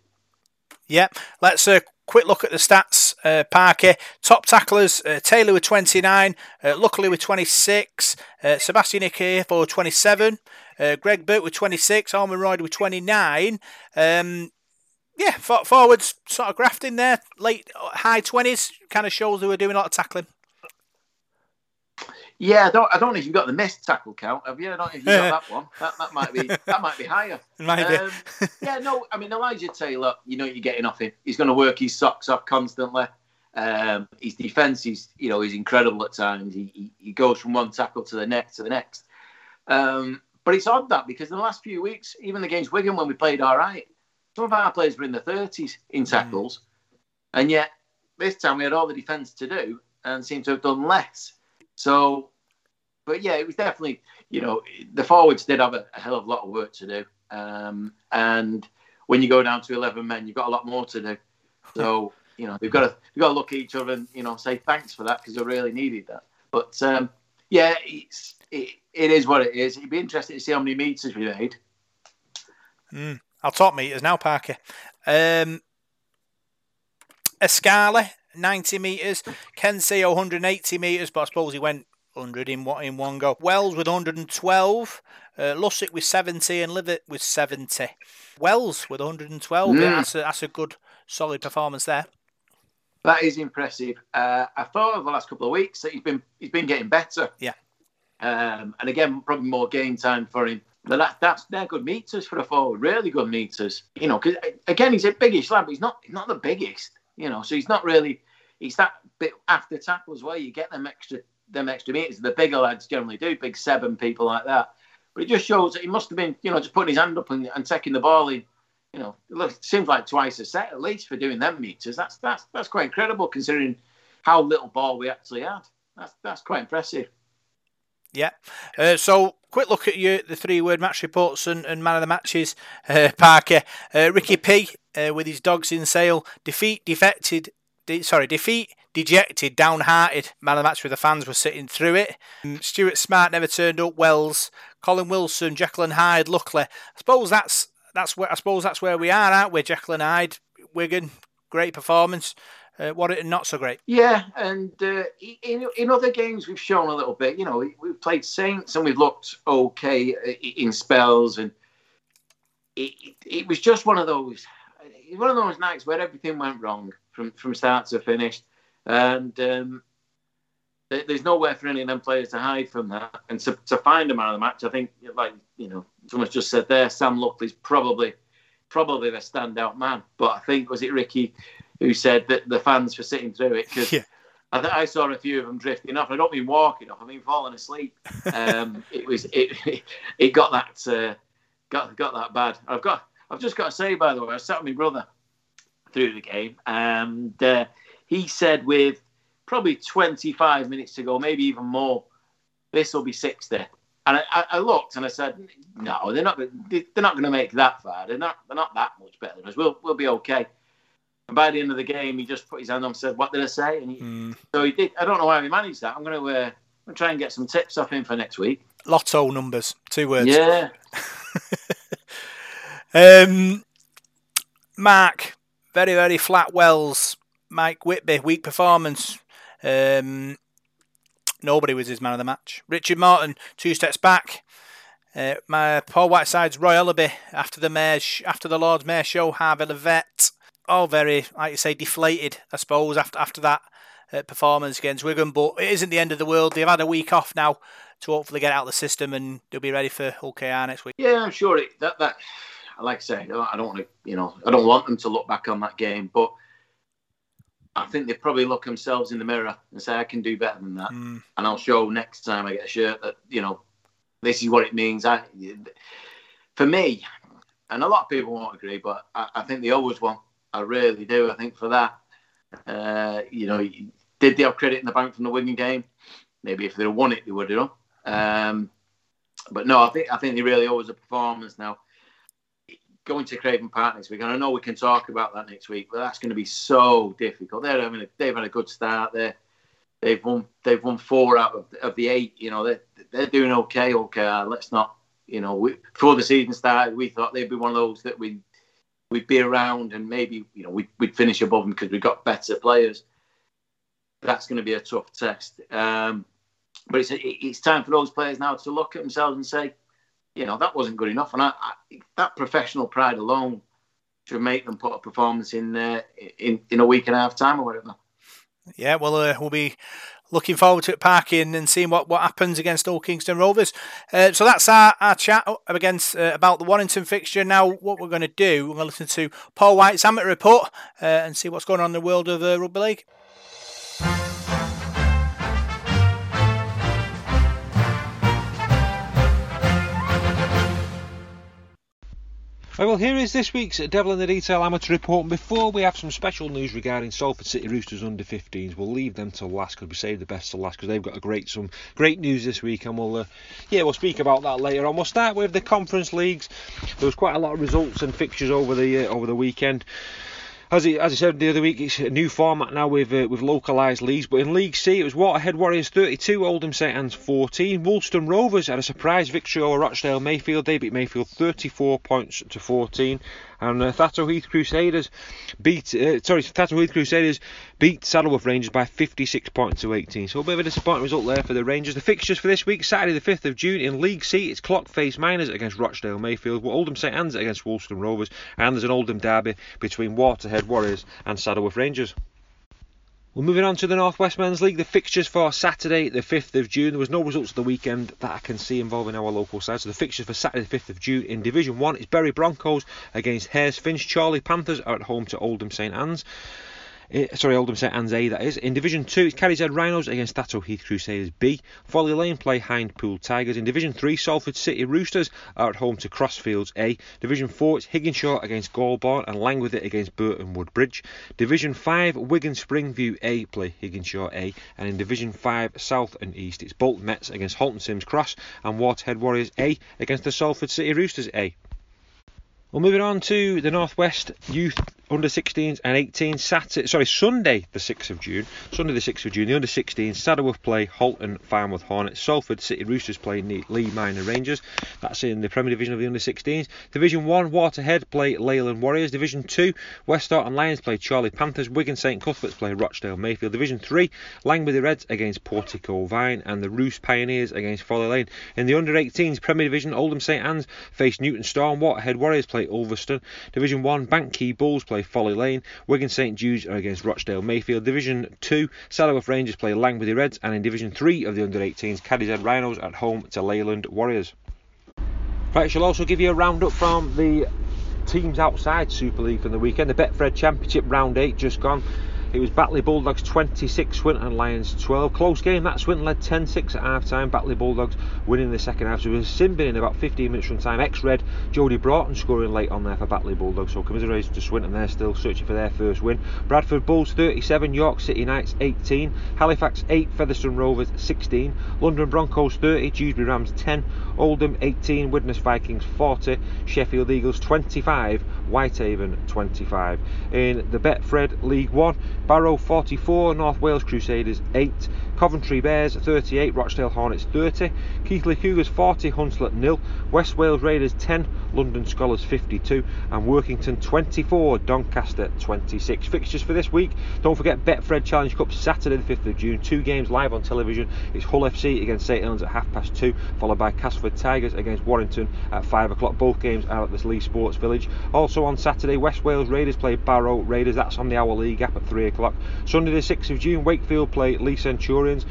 Yeah, let's uh, quick look at the stats, uh, Parker. Top tacklers, uh, Taylor with twenty-nine, uh, Luckley with twenty-six, uh, Sebastian Ike for twenty-seven, Uh, Greg Burke with twenty-six, Ormondroyd with twenty-nine. Um, yeah, for, forwards sort of grafting there, late high twenties, kind of shows they were doing a lot of tackling. Yeah, I don't, I don't know if you've got the missed tackle count, have you? I don't know if you've got that one. That, that might be that might be higher. Might um, be. Yeah, no, I mean Elijah Taylor, you know you're getting off him. He's going to work his socks off constantly. Um, his defence is, you know, is incredible at times. He, he he goes from one tackle to the next to the next. Um. But it's odd that, because in the last few weeks, even against Wigan when we played all right, some of our players were in the thirties in tackles. Mm. And yet, this time we had all the defence to do and seemed to have done less. So, but yeah, it was definitely, you know, the forwards did have a, a hell of a lot of work to do. Um, and when you go down to eleven men, you've got a lot more to do. So, you know, they've got to, they've got to look at each other and, you know, say thanks for that because they really needed that. But, um, yeah, it's... It, It is what it is. It'd be interesting to see how many metres we made. Mm, I'll talk metres now, Parker. Um, Escalli, ninety metres. Ken Sio, one hundred eighty metres, but I suppose he went one hundred in one, in one go. Wells with one hundred twelve. Uh, Lussick with seventy and Livett with seventy. Wells with one hundred twelve. Mm. Yeah, that's, a, that's a good, solid performance there. That is impressive. Uh, I thought over the last couple of weeks that he's been he's been getting better. Yeah. Um, and again, probably more game time for him. But that, that's they're good meters for a forward, really good meters. You know, because again, he's a biggish lad, but he's not he's not the biggest. You know, so he's not really. He's that bit after tackles where you get them extra them extra meters. The bigger lads generally do, big seven people like that. But it just shows that he must have been, you know, just putting his hand up and, and taking the ball in. You know, it seems like twice a set at least for doing them meters. That's that's that's quite incredible considering how little ball we actually had. That's that's quite impressive. Yeah. Uh, so, quick look at you, the three-word match reports and, and man of the matches, uh, Parker. Uh, Ricky P, uh, with his dogs in sale. Defeat, defected, de- sorry, defeat, dejected, downhearted. Man of the match with the fans were sitting through it. Um, Stuart Smart never turned up. Wells, Colin Wilson, Jacqueline Hyde, Luckley. I suppose that's that's where I suppose that's where we are, aren't we? Jacqueline Hyde, Wigan, great performance. Uh, Warrington, not so great. Yeah, and uh, in in other games we've shown a little bit. You know, we've played Saints and we've looked okay in spells, and it, it, it was just one of those one of those nights where everything went wrong from, from start to finish, and um, there, there's nowhere for any of them players to hide from that, and to, to find them out of the match. I think, like you know, someone's just said there, Sam Luckley's probably probably the standout man, but I think was it Ricky who said that the fans were sitting through it, because yeah. I, th- I saw a few of them drifting off. I don't mean walking off; I mean falling asleep. Um, it was it. It got that uh, got got that bad. I've got I've just got to say, by the way, I sat with my brother through the game, and uh, he said with probably twenty-five minutes to go, maybe even more, this will be sixty. And I, I, I looked and I said, no, they're not. They're not going to make that far. They're not. They're not that much better than us. We'll we'll be okay. And by the end of the game, he just put his hand on and said, what did I say? And he, mm. So he did. I don't know how he managed that. I'm going to uh, I'm try and get some tips off him for next week. Lotto numbers. Two words. Yeah. um, Mark, very, very flat Wells. Mike Whitby, weak performance. Um, nobody was his man of the match. Richard Martin, two steps back. Uh, my Paul Whiteside's Roy Ellaby after the mayor, after the Lord's Mayor show, Harvey Livett. All very, like you say, deflated, I suppose, after after that uh, performance against Wigan. But it isn't the end of the world. They've had a week off now to hopefully get out of the system, and they'll be ready for U K R next week. Yeah, I'm sure it, that that. Like I say, I don't want to, you know, I don't want them to look back on that game, but I think they probably look themselves in the mirror and say, I can do better than that, mm. and I'll show next time I get a shirt that, you know, this is what it means. I, for me, and a lot of people won't agree, but I, I think they always want. I really do. I think for that, uh, you know, did they have credit in the bank from the Wigan game? Maybe if they'd have won it, they would have done. Um, but no, I think I think they really always a performance now. Going to Craven Park next week, and I know we can talk about that next week, but that's going to be so difficult. They're having a, they've had a good start there. They've won. They've won four out of, of the eight. You know, they're they're doing okay. Okay, let's not. You know, we, before the season started, we thought they'd be one of those that we. We'd be around and maybe, you know, we'd, we'd finish above them because we've got better players. That's going to be a tough test. Um, but it's it's time for those players now to look at themselves and say, you know, that wasn't good enough. And I, I, that professional pride alone should make them put a performance in uh, in, in a week and a half time or whatever. Yeah, well, uh, we'll be looking forward to it parking and seeing what, what happens against Old Kingston Rovers. Uh, so that's our, our chat against, uh, about the Warrington fixture. Now what we're going to do, we're going to listen to Paul White's Amateur Report uh, and see what's going on in the world of uh, rugby league. Right, well, here is this week's Devil in the Detail Amateur Report. And before we have some special news regarding Salford City Roosters under fifteens, we'll leave them to last because we saved the best to last because they've got a great some great news this week, and we'll uh, yeah we'll speak about that later on. We'll start with the Conference Leagues. There was quite a lot of results and fixtures over the uh, over the weekend. As I, as I said the other week, it's a new format now with uh, with localised leagues. But in League C, it was Waterhead Warriors thirty-two, Oldham Saint Anne's fourteen. Woolston Rovers had a surprise victory over Rochdale Mayfield. They beat Mayfield thirty-four points to fourteen. And uh, Thatto Heath Crusaders beat uh, sorry Thatto Heath Crusaders beat Saddleworth Rangers by fifty-six points to eighteen. So a bit of a disappointing result there for the Rangers. The fixtures for this week: Saturday the fifth of June in League C, it's Clockface Miners against Rochdale Mayfield, Oldham Saint Anne's against Woolston Rovers, and there's an Oldham derby between Waterhead Warriors and Saddleworth Rangers. Well, moving on to the North West Men's League, the fixtures for Saturday the fifth of June. There was no results of the weekend that I can see involving our local side. So the fixtures for Saturday the fifth of June in Division one is Bury Broncos against Hares Finch. Chorley Panthers are at home to Oldham Saint Anne's. Uh, sorry, Oldham Saint Anne's A, that is. In Division two, it's Carrickside Rhinos against Thatto Heath Crusaders B. Folly Lane play Hindpool Tigers. In Division three, Salford City Roosters are at home to Crossfields A. Division four, it's Higginshaw against Goulburn and Langwither against Burton Wood Bridge. Division five, Wigan Springview A play Higginshaw A. And in Division five, South and East, it's Bolton Mets against Halton Sims Cross and Waterhead Warriors A against the Salford City Roosters A. Well, moving on to the North West Youth under sixteens and eighteens Saturday, sorry, Sunday the sixth of June. Sunday the sixth of June, the under sixteens Saddleworth play Halton Farnworth Hornets. Salford City Roosters play Lee Minor Rangers. That's in the Premier Division of the under sixteens. Division one, Waterhead play Leyland Warriors. Division two, West Orton Lions play Charlie Panthers. Wigan St Cuthbert's play Rochdale Mayfield. Division three, Langworthy Reds against Portico Vine, and the Roos Pioneers against Folly Lane. In the under eighteens Premier Division, Oldham Saint Anne's face Newton Storm. Waterhead Warriors play Ulverston. Division one, Banky Bulls play Folly Lane. Wigan St Jude's are against Rochdale Mayfield. Division two, Saddleworth Rangers play Langworthy Reds, and in Division three of the under eighteens, Cadizhead Rhinos at home to Leyland Warriors. Right, she'll also give you a roundup from the teams outside Super League from the weekend. The Betfred Championship round eight just gone. It was Batley Bulldogs twenty-six, Swinton Lions twelve. Close game, that Swinton led ten six at half time. Batley Bulldogs winning the second half. So it was Simbin in about fifteen minutes from time. Ex-Red Jody Broughton scoring late on there for Batley Bulldogs. So commiserations to Swinton, they're still searching for their first win. Bradford Bulls thirty-seven, York City Knights eighteen. Halifax eight, Featherstone Rovers sixteen. London Broncos thirty, Dewsbury Rams ten. Oldham eighteen, Widnes Vikings forty. Sheffield Eagles twenty-five, Whitehaven twenty-five. In the Betfred League one, Barrow forty-four, North Wales Crusaders eight, Coventry Bears thirty-eight, Rochdale Hornets thirty, Keighley Cougars forty, Hunslet nil, West Wales Raiders ten, London Scholars fifty-two, and Workington twenty-four, Doncaster twenty-six. Fixtures for this week, don't forget Betfred Challenge Cup Saturday the fifth of June, two games live on television. It's Hull F C against St Helens at half past two, followed by Castleford Tigers against Warrington at five o'clock. Both games are at the Lee Sports Village. Also on Saturday, West Wales Raiders play Barrow Raiders, that's on the Hour League app at three o'clock. Sunday the sixth of June, Wakefield play Lee Centurions.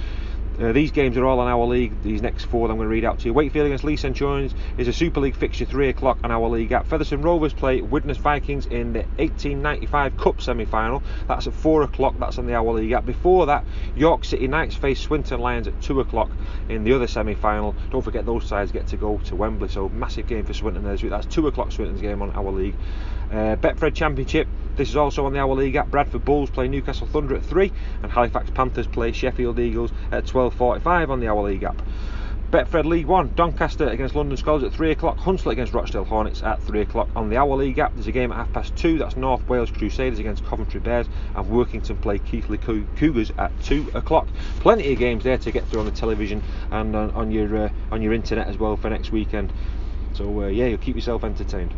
Uh, these games are all on our league, these next four that I'm going to read out to you. Wakefield against Lee Centurions is a Super League fixture, three o'clock on our league app. Featherstone Rovers play Widnes Vikings in the eighteen ninety-five Cup semi-final, that's at four o'clock, that's on the Hour League app. Before that, York City Knights face Swinton Lions at two o'clock in the other semi-final. Don't forget those sides get to go to Wembley, so massive game for Swinton this week. That's two o'clock Swinton's game on our league. Uh, Betfred Championship, this is also on the Hour League app. Bradford Bulls play Newcastle Thunder at three, and Halifax Panthers play Sheffield Eagles at twelve forty-five on the Hour League app. Betfred League one, Doncaster against London Scholars at three o'clock, Hunslet against Rochdale Hornets at three o'clock on the Hour League app. There's a game at half past two, that's North Wales Crusaders against Coventry Bears, and Workington play Keighley Cou- Cougars at two o'clock. Plenty of games there to get through on the television and on, on your uh, on your internet as well for next weekend. So uh, yeah, you'll keep yourself entertained.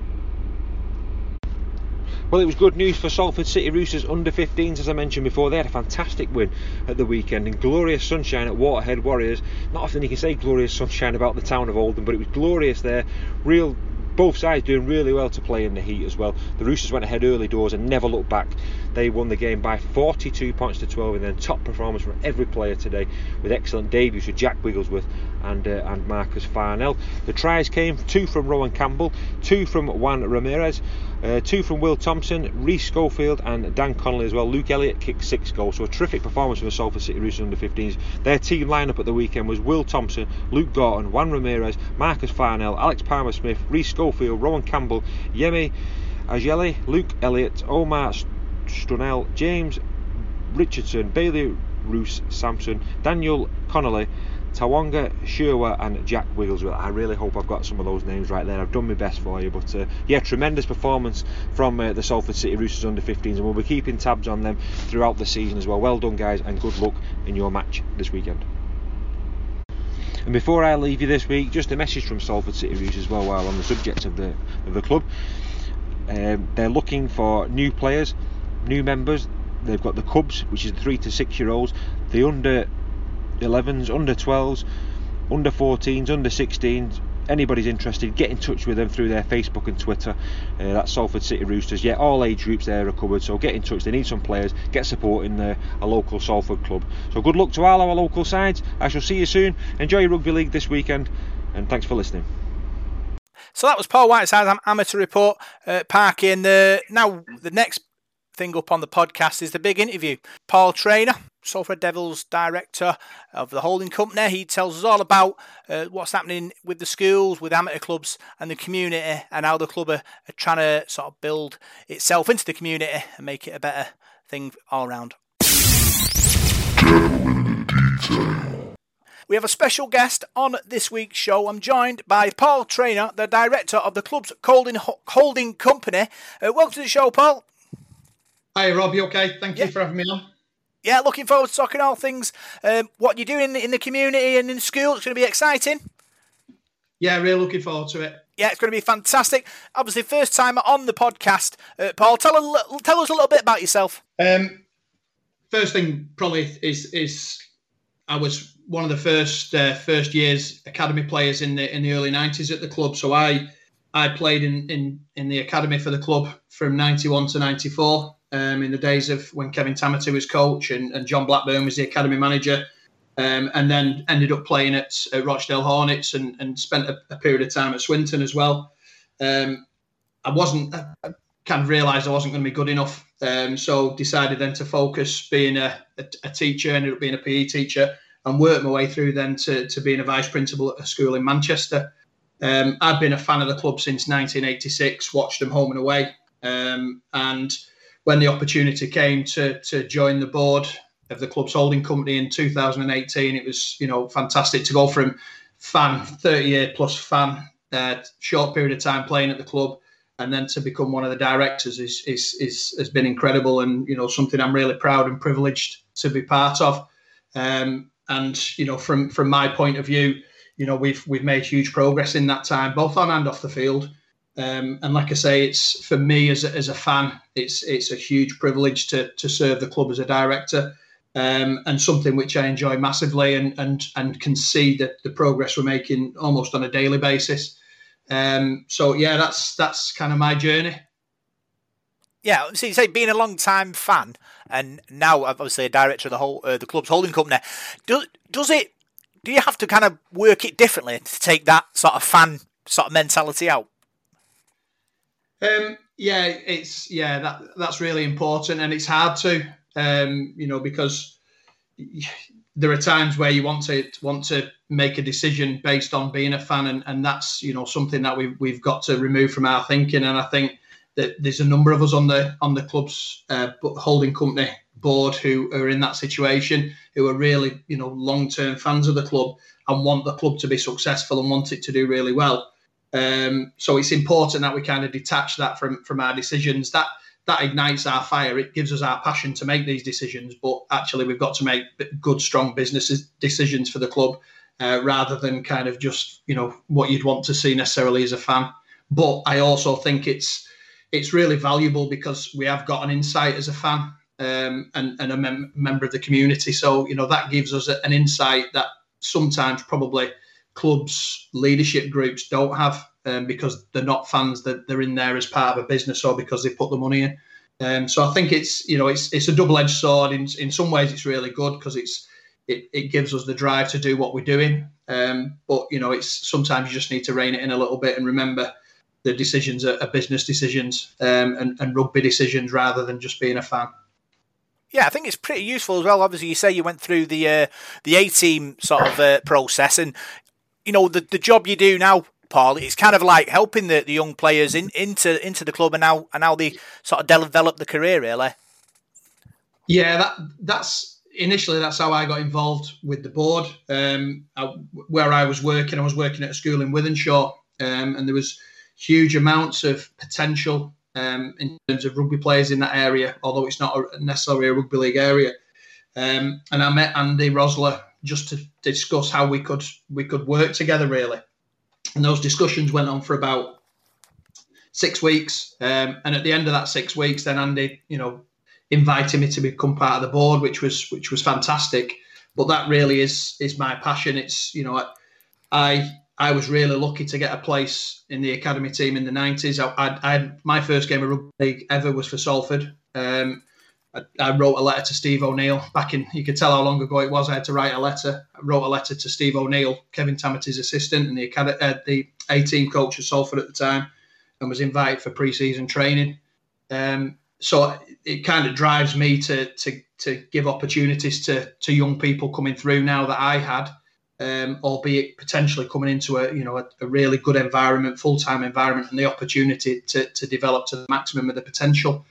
Well, it was good news for Salford City Roosters under fifteens, as I mentioned before. They had a fantastic win at the weekend in glorious sunshine at Waterhead Warriors. Not often you can say glorious sunshine about the town of Oldham, but it was glorious there. Real, both sides doing really well to play in the heat as well. The Roosters went ahead early doors and never looked back. They won the game by forty-two points to twelve, and then top performance from every player today, with excellent debuts for Jack Wigglesworth and uh, and Marcus Farnell. The tries came, two from Rowan Campbell, two from Juan Ramirez, uh, two from Will Thompson, Reece Schofield and Dan Connolly as well. Luke Elliott kicked six goals, so a terrific performance from the Salford City Roosters under fifteens. Their team lineup at the weekend was Will Thompson, Luke Gorton, Juan Ramirez, Marcus Farnell, Alex Palmer-Smith, Reece Schofield, Rowan Campbell, Yemi Ajeli, Luke Elliott, Omar Strunell, James Richardson, Bailey Roos Sampson, Daniel Connolly, Tawonga Sherwa and Jack Wigglesworth. I really hope I've got some of those names right there. I've done my best for you, but uh, yeah, tremendous performance from uh, the Salford City Roosters under fifteens, and we'll be keeping tabs on them throughout the season as well. Well done, guys, and good luck in your match this weekend. And before I leave you this week, just a message from Salford City Roosters as well, while on the subject of the of the club. Um, they're looking for new players, new members. They've got the Cubs, which is the three to six year olds, the under elevens, under twelves, under fourteens, under sixteens. Anybody's interested, get in touch with them through their Facebook and Twitter. Uh, that's Salford City Roosters. Yeah, all age groups there are covered, so get in touch. They need some players, get support in the, a local Salford club. So good luck to all our local sides. I shall see you soon. Enjoy your rugby league this weekend, and thanks for listening. So that was Paul Whiteside's amateur report at Parky, and the, now the next thing up on the podcast is the big interview. Paul Traynor, Salford Red Devils director of the holding company, he tells us all about uh, what's happening with the schools, with amateur clubs and the community, and how the club are, are trying to sort of build itself into the community and make it a better thing all round. We have a special guest on this week's show. I'm joined by Paul Traynor, the director of the club's holding, holding company. Uh, welcome to the show, Paul. Hi, Rob. You okay? Thank yeah. you for having me on. Yeah, looking forward to talking all things. Um, what you do in the, in the community and in school, it's going to be exciting. Yeah, really looking forward to it. Yeah, it's going to be fantastic. Obviously, first time on the podcast. Uh, Paul, tell us, tell us a little bit about yourself. Um, first thing probably is is I was one of the first uh, first years academy players in the in the early nineties at the club. So I I played in in, in the academy for the club from ninety-one to ninety-four. Um, in the days of when Kevin Tamarty was coach and, and John Blackburn was the academy manager, um, and then ended up playing at, at Rochdale Hornets and, and spent a, a period of time at Swinton as well. Um, I wasn't, I kind of realised I wasn't going to be good enough, um, so decided then to focus being a, a, a teacher, ended up being a P E teacher, and worked my way through then to, to being a vice principal at a school in Manchester. Um, I've been a fan of the club since nineteen eighty-six, watched them home and away, um, and when the opportunity came to to join the board of the club's holding company in two thousand eighteen, it was, you know, fantastic to go from fan, thirty-year plus fan, uh, short period of time playing at the club, and then to become one of the directors is is is has been incredible, and, you know, something I'm really proud and privileged to be part of. Um, and, you know, from from my point of view, you know, we've we've made huge progress in that time, both on and off the field. Um, and like I say, it's for me as a, as a fan, it's it's a huge privilege to to serve the club as a director, um, and something which I enjoy massively, and and and can see that the progress we're making almost on a daily basis. Um, so yeah, that's that's kind of my journey. Yeah, so you say being a long time fan, and now obviously a director of the whole uh, the club's holding company. Does does it? Do you have to kind of work it differently to take that sort of fan sort of mentality out? Um, yeah, it's yeah that that's really important, and it's hard to um, you know, because there are times where you want to want to make a decision based on being a fan, and, and that's, you know, something that we've we've got to remove from our thinking. And I think that there's a number of us on the on the club's uh, holding company board who are in that situation, who are really, you know, long term fans of the club and want the club to be successful and want it to do really well. Um, so it's important that we kind of detach that from, from our decisions. That that ignites our fire. It gives us our passion to make these decisions. But actually, we've got to make good, strong business decisions for the club, uh, rather than kind of just, you know, what you'd want to see necessarily as a fan. But I also think it's it's really valuable because we have got an insight as a fan, um, and, and a mem- member of the community. So, you know, that gives us an insight that sometimes probably clubs, leadership groups don't have, um, because they're not fans, that they're in there as part of a business or because they put the money in. Um, so I think it's, you know, it's it's a double-edged sword. In in some ways, it's really good because it's it, it gives us the drive to do what we're doing. Um, but, you know, it's sometimes you just need to rein it in a little bit and remember the decisions are, are business decisions, um, and, and rugby decisions rather than just being a fan. Yeah, I think it's pretty useful as well. Obviously, you say you went through the uh, the A-team sort of uh, process, and you know, the, the job you do now, Paul, it's kind of like helping the, the young players in, into into the club and how and how they sort of develop the career, really. Yeah, that that's initially that's how I got involved with the board. Um, I, where I was working, I was working at a school in Withenshaw, um, and there was huge amounts of potential um, in terms of rugby players in that area, although it's not a, necessarily a rugby league area. Um, and I met Andy Rosler just to discuss how we could we could work together, really. And those discussions went on for about six weeks. Um, and at the end of that six weeks, then Andy, you know, invited me to become part of the board, which was which was fantastic. But that really is is my passion. It's, you know, I I was really lucky to get a place in the academy team in the nineties. I, I, I my first game of rugby league ever was for Salford. Um, I, I wrote a letter to Steve O'Neill back in, you could tell how long ago it was. I had to write a letter. I wrote a letter to Steve O'Neill, Kevin Tamarty's assistant and the uh, the A-team coach of Salford at the time, and was invited for pre-season training. Um, so it kind of drives me to to to give opportunities to to young people coming through now that I had, um, albeit potentially coming into a, you know, a, a really good environment, full-time environment, and the opportunity to to develop to the maximum of the potential.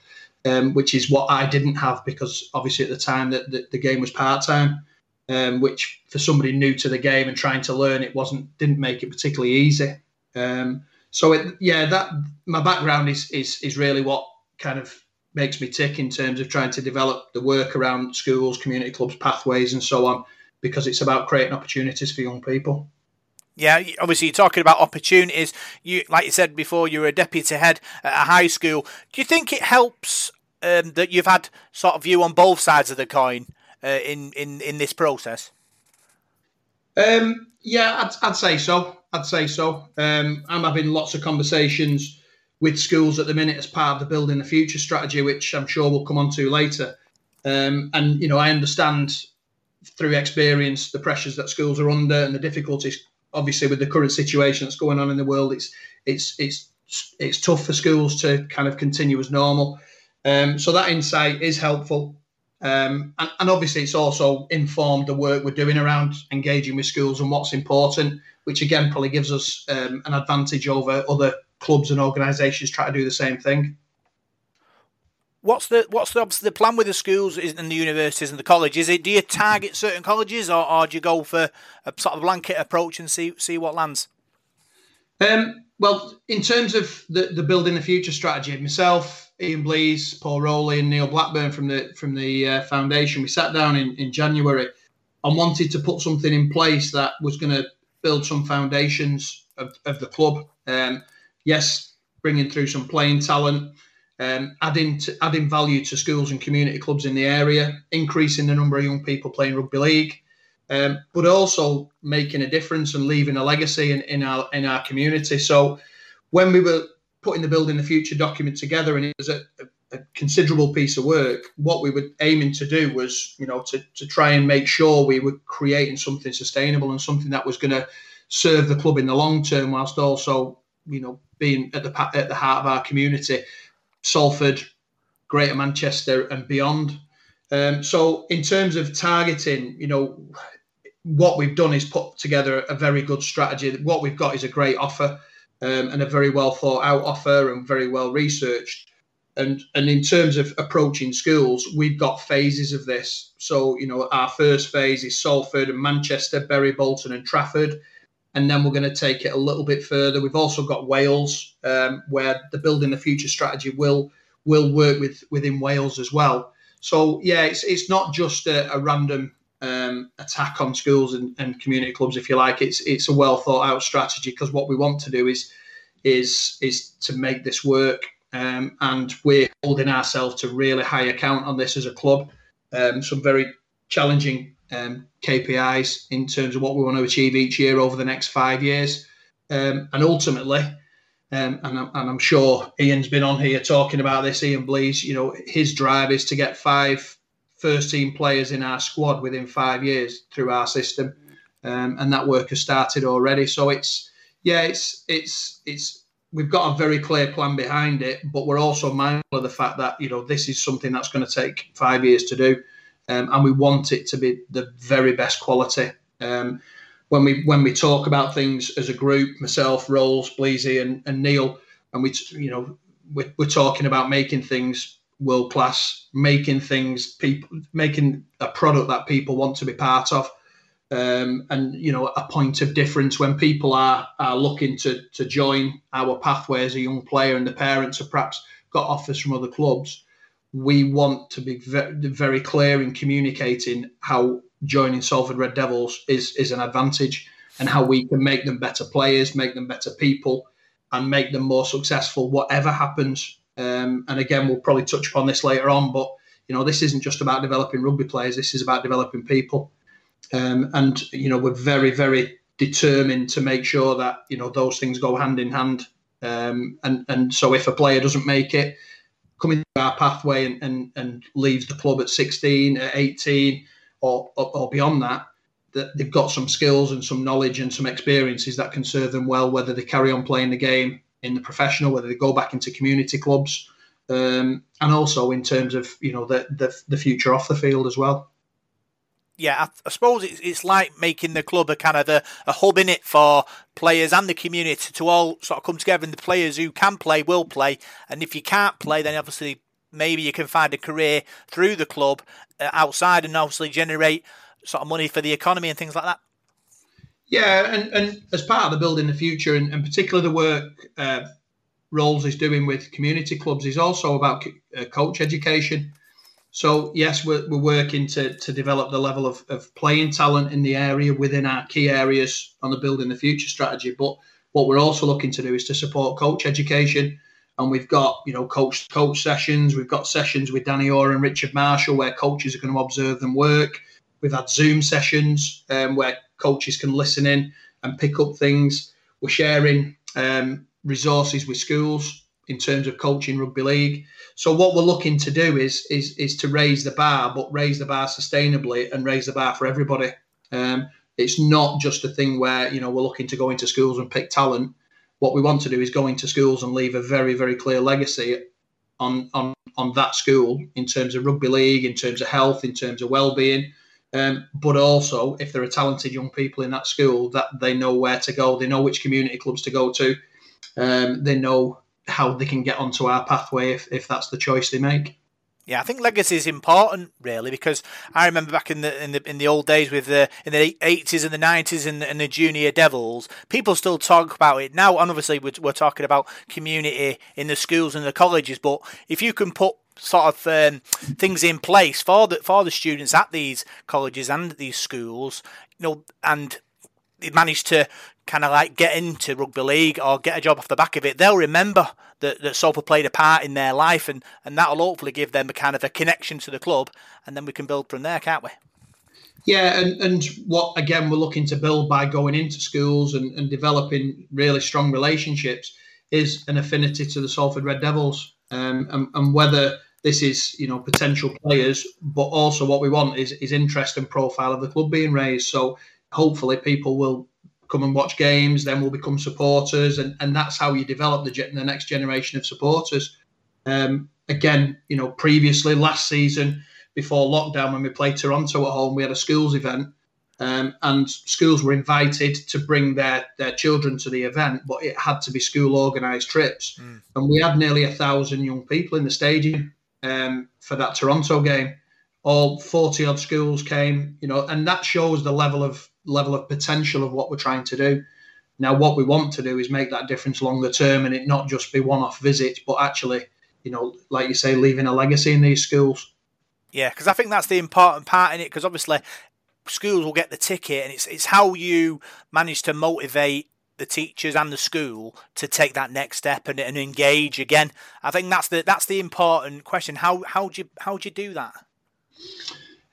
Um, which is what I didn't have because obviously at the time that the, the game was part-time, um, which for somebody new to the game and trying to learn, it wasn't didn't make it particularly easy. Um, so it, yeah, that my background is is is really what kind of makes me tick in terms of trying to develop the work around schools, community clubs, pathways and so on, because it's about creating opportunities for young people. Yeah, obviously you're talking about opportunities. You, like you said before, you were a deputy head at a high school. Do you think it helps um, that you've had sort of view on both sides of the coin uh, in, in, in this process? Um, yeah, I'd, I'd say so. I'd say so. Um, I'm having lots of conversations with schools at the minute as part of the Building the Future strategy, which I'm sure we'll come on to later. Um, and, you know, I understand through experience the pressures that schools are under and the difficulties, obviously, with the current situation that's going on in the world. It's it's it's it's tough for schools to kind of continue as normal. Um, so that insight is helpful. Um, and, and obviously, it's also informed the work we're doing around engaging with schools and what's important, which again probably gives us um, an advantage over other clubs and organisations trying to do the same thing. What's the what's the, the plan with the schools and the universities and the colleges? Do you target certain colleges, or, or do you go for a sort of blanket approach and see see what lands? Um, well, in terms of the, the Building the Future strategy, myself, Ian Blease, Paul Rowley and Neil Blackburn from the from the uh, foundation, we sat down in, in January and wanted to put something in place that was going to build some foundations of, of the club. Um, yes, bringing through some playing talent, Um, adding to, adding value to schools and community clubs in the area, increasing the number of young people playing rugby league, um, but also making a difference and leaving a legacy in, in our in our community. So when we were putting the Building the Future document together, and it was a, a, a considerable piece of work, what we were aiming to do was, you know, to, to try and make sure we were creating something sustainable and something that was going to serve the club in the long term, whilst also, you know, being at the at the heart of our community, Salford, Greater Manchester and beyond. Um, so in terms of targeting, you know, what we've done is put together a very good strategy. What we've got is a great offer um, and a very well thought out offer and very well researched. And and in terms of approaching schools, we've got phases of this. So, you know, our first phase is Salford and Manchester, Bury, Bolton and Trafford. And then we're going to take it a little bit further. We've also got Wales, um, where the Building the Future strategy will will work with within Wales as well. So, yeah, it's it's not just a, a random um, attack on schools and, and community clubs, if you like. It's it's a well thought out strategy, because what we want to do is is is to make this work. Um, and we're holding ourselves to really high account on this as a club. Um, some very challenging Um, K P Is in terms of what we want to achieve each year over the next five years. Um, and ultimately, um, and, I'm, and I'm sure Ian's been on here talking about this, Ian Blease, you know, his drive is to get five first-team players in our squad within five years through our system. Um, and that work has started already. So it's, yeah, it's, it's, it's, we've got a very clear plan behind it, but we're also mindful of the fact that, you know, this is something that's going to take five years to do. Um, and we want it to be the very best quality. Um, when we when we talk about things as a group, myself, Rolls, Bleasy, and, and Neil, and we you know we're, we're talking about making things world class, making things people, making a product that people want to be part of, um, and you know a point of difference when people are are looking to to join our pathway as a young player, and the parents have perhaps got offers from other clubs. We want to be very clear in communicating how joining Salford Red Devils is, is an advantage, and how we can make them better players, make them better people, and make them more successful, whatever happens. Um, and again, we'll probably touch upon this later on, but you know, this isn't just about developing rugby players. This is about developing people. Um, and you know, we're very, very determined to make sure that you know those things go hand in hand. Um, and and so, if a player doesn't make it, coming through our pathway and, and, and leaves the club at sixteen, at eighteen, or, or or beyond that, that they've got some skills and some knowledge and some experiences that can serve them well, whether they carry on playing the game in the professional, whether they go back into community clubs, um, and also in terms of you know the the, the future off the field as well. Yeah, I, I suppose it's, it's like making the club a kind of a, a hub in it for players and the community to all sort of come together, and the players who can play will play. And if you can't play, then obviously maybe you can find a career through the club uh, outside, and obviously generate sort of money for the economy and things like that. Yeah, and, and as part of the Building the Future, and, and particularly the work uh, roles he's doing with community clubs is also about uh, coach education. So, yes, we're, we're working to, to develop the level of, of playing talent in the area within our key areas on the Building the Future strategy. But what we're also looking to do is to support coach education. And we've got, you know, coach coach sessions. We've got sessions with Danny Orr and Richard Marshall where coaches are going to observe them work. We've had Zoom sessions um, where coaches can listen in and pick up things. We're sharing um, resources with schools in terms of coaching rugby league. So what we're looking to do is is is to raise the bar, but raise the bar sustainably and raise the bar for everybody. Um, it's not just a thing where, you know, we're looking to go into schools and pick talent. What we want to do is go into schools and leave a very, very clear legacy on on on that school in terms of rugby league, in terms of health, in terms of well-being. Um, but also, if there are talented young people in that school, that they know where to go, they know which community clubs to go to, um, they know how they can get onto our pathway if, if that's the choice they make. Yeah, I think legacy is important, really, because I remember back in the in the in the old days with the in the eighties and the nineties and the, and the junior Devils, people still talk about it now. And obviously, we're, we're talking about community in the schools and the colleges. But if you can put sort of um, things in place for the for the students at these colleges and these schools, you know, and they manage to kind of like get into rugby league or get a job off the back of it, they'll remember that, that Salford played a part in their life, and, and that'll hopefully give them a kind of a connection to the club, and then we can build from there, can't we? Yeah, and, and what, again, we're looking to build by going into schools and, and developing really strong relationships is an affinity to the Salford Red Devils. Um, and, and whether this is, you know, potential players, but also what we want is, is interest and profile of the club being raised. So hopefully people will come and watch games, then we'll become supporters, and, and that's how you develop the, the next generation of supporters. Um, again, you know, previously, last season, before lockdown, when we played Toronto at home, we had a schools event, um, and schools were invited to bring their, their children to the event, but it had to be school-organised trips. Mm. And we had nearly a thousand young people in the stadium um, for that Toronto game. All forty-odd schools came, you know, and that shows the level of level of potential of what we're trying to do. Now, what we want to do is make that difference longer term, and it not just be one-off visits, but actually, you know, like you say, leaving a legacy in these schools. Yeah, because I think that's the important part in it, because obviously schools will get the ticket, and it's it's how you manage to motivate the teachers and the school to take that next step and, and engage again. I think that's the that's the important question. How how do you how do you do that?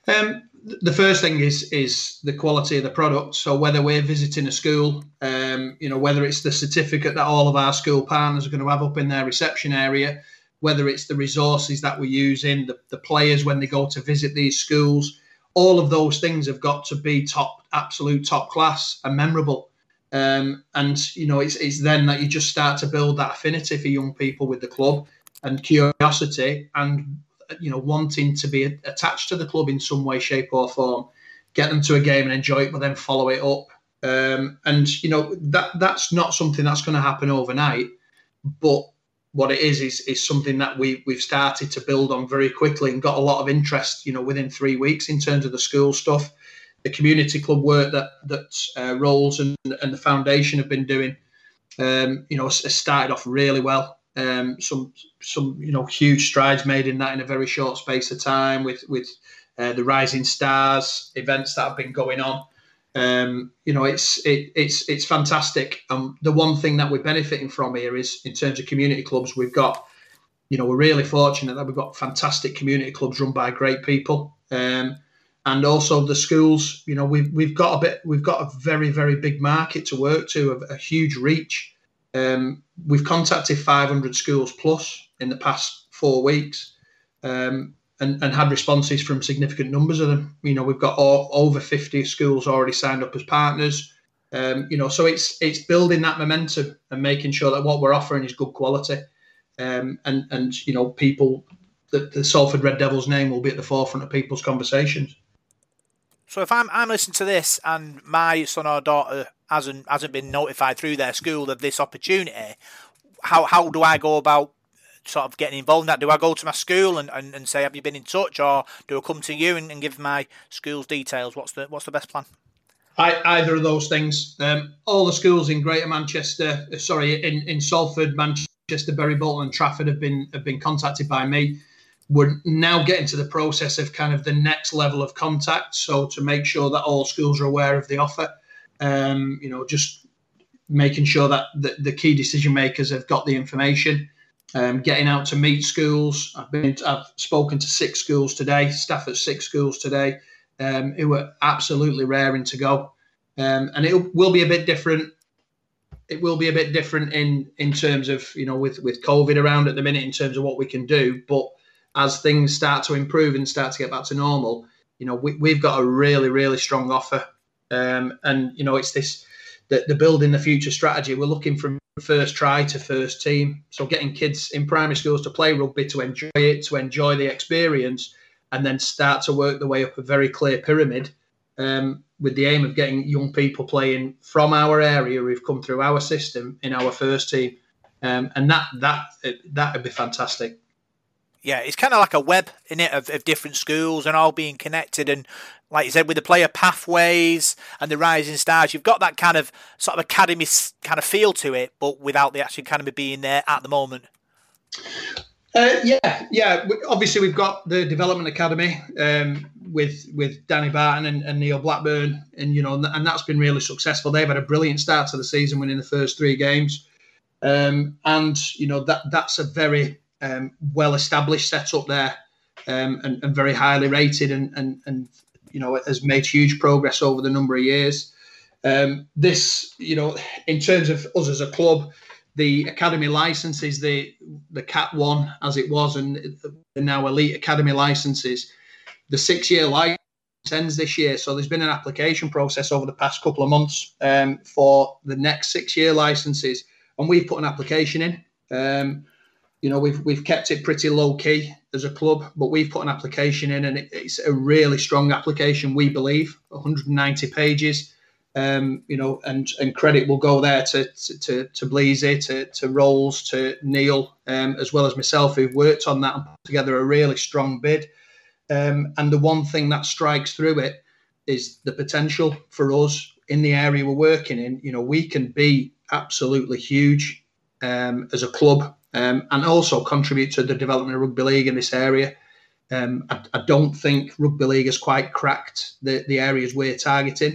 Um, the first thing is is the quality of the product. So whether we're visiting a school, um, you know, whether it's the certificate that all of our school partners are going to have up in their reception area, whether it's the resources that we're using, the, the players when they go to visit these schools, all of those things have got to be top, absolute top class and memorable. Um, and, you know, it's, it's then that you just start to build that affinity for young people with the club and curiosity and, you know, wanting to be attached to the club in some way, shape or form. Get them to a game and enjoy it, but then follow it up. Um, and, you know, that that's not something that's going to happen overnight. But what it is is is something that we, we've started to build on very quickly and got a lot of interest, you know, within three weeks in terms of the school stuff, the community club work that, that uh, Rolls and, and the foundation have been doing. Um, you know, has started off really well. Um, some, some, you know, huge strides made in that in a very short space of time with with uh, the Rising Stars events that have been going on. Um, you know, it's it, it's it's fantastic. Um, the one thing that we're benefiting from here is in terms of community clubs, we've got, you know, we're really fortunate that we've got fantastic community clubs run by great people, um, and also the schools. You know, we've we've got a bit, we've got a very very big market to work to, a, a huge reach. Um, we've contacted five hundred schools plus in the past four weeks um, and, and had responses from significant numbers of them. You know, we've got all, over fifty schools already signed up as partners. Um, you know, so it's it's building that momentum and making sure that what we're offering is good quality. Um, and, and, you know, people, the, the Salford Red Devils name will be at the forefront of people's conversations. So if I'm I'm listening to this and my son or daughter hasn't hasn't been notified through their school of this opportunity, how how do I go about sort of getting involved in that? Do I go to my school and, and, and say, have you been in touch, or do I come to you and, and give my school's details? What's the what's the best plan? I, either of those things. Um, all the schools in Greater Manchester, sorry, in, in Salford, Manchester, Manchester, Bury, Bolton and Trafford have been have been contacted by me. We're now getting to the process of kind of the next level of contact, so to make sure that all schools are aware of the offer, um, you know, just making sure that the, the key decision makers have got the information, um, getting out to meet schools. I've been, I've spoken to six schools today, staff at six schools today, um, who are absolutely raring to go, um, and it will be a bit different. It will be a bit different in in terms of, you know, with with COVID around at the minute in terms of what we can do, but as things start to improve and start to get back to normal, you know, we, we've got a really, really strong offer. Um, and, you know, it's this, the, the building the future strategy. We're looking from first try to first team. So getting kids in primary schools to play rugby, to enjoy it, to enjoy the experience, and then start to work the way up a very clear pyramid, um, with the aim of getting young people playing from our area who've come through our system in our first team. Um, and that, that, that would be fantastic. Yeah, it's kind of like a web, isn't it, of, of different schools and all being connected. And like you said, with the player pathways and the rising stars, you've got that kind of sort of academy kind of feel to it, but without the actual academy being there at the moment. Uh, yeah, yeah. Obviously, we've got the development academy um, with with Danny Barton and, and Neil Blackburn, and you know, and that's been really successful. They've had a brilliant start to the season, winning the first three games, um, and you know that that's a very Um, well-established setup there, um, and, and very highly rated, and, and and you know, has made huge progress over the number of years. Um, this, you know, in terms of us as a club, the academy license is the the Cat One as it was, and now elite academy licenses. The six-year license ends this year, so there's been an application process over the past couple of months um, for the next six-year licenses, and we've put an application in. Um, You know, we've we've kept it pretty low key as a club, but we've put an application in, and it, it's a really strong application. We believe one hundred ninety pages, um, you know, and and credit will go there to to to, to Bleasy, to to Rolls, to Neil, um, as well as myself, who've worked on that and put together a really strong bid. Um, and the one thing that strikes through it is the potential for us in the area we're working in. You know, we can be absolutely huge um, as a club. Um, and also contribute to the development of rugby league in this area. Um, I, I don't think rugby league has quite cracked the, the areas we're targeting.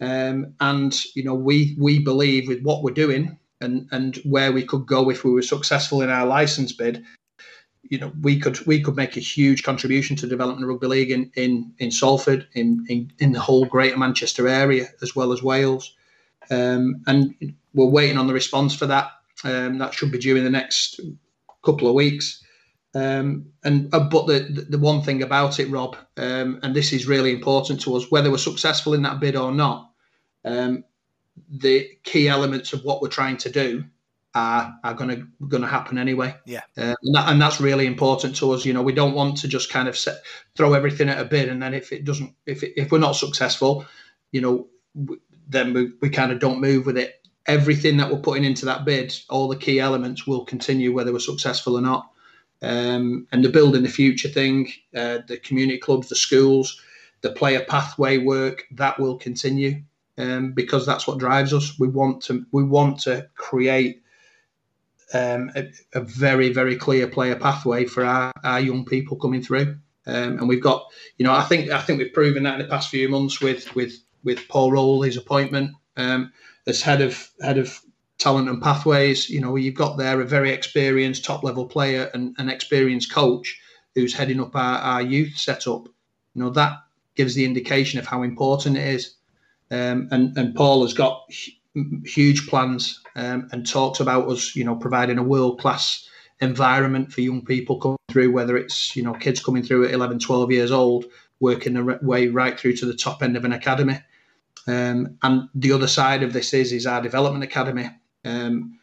Um, and, you know, we we believe with what we're doing and, and where we could go if we were successful in our licence bid, you know, we could we could make a huge contribution to development of rugby league in, in, in Salford, in, in, in the whole Greater Manchester area, as well as Wales. Um, and we're waiting on the response for that. Um, that should be due in the next couple of weeks. Um, and uh, but the the one thing about it, Rob, um, and this is really important to us, whether we're successful in that bid or not, um, the key elements of what we're trying to do are are going to going to happen anyway. Yeah, uh, and, that, and that's really important to us. You know, we don't want to just kind of set, throw everything at a bid, and then if it doesn't, if it, if we're not successful, you know, w- then we, we kind of don't move with it. Everything that we're putting into that bid, all the key elements will continue whether we're successful or not. Um, and the building the future thing, uh, the community clubs, the schools, the player pathway work, that will continue um, because that's what drives us. We want to we want to create um, a, a very, very clear player pathway for our, our young people coming through. Um, and we've got, you know, I think I think we've proven that in the past few months with with with Paul Rowley's appointment. Um, as head of head of talent and pathways, you know, you've got there a very experienced top level player and an experienced coach who's heading up our, our youth setup. You know, that gives the indication of how important it is. Um, and and Paul has got huge plans um, and talks about us, you know, providing a world class environment for young people coming through, whether it's, you know, kids coming through at eleven, twelve years old, working their way right through to the top end of an academy. Um, and the other side of this is is our development academy, um,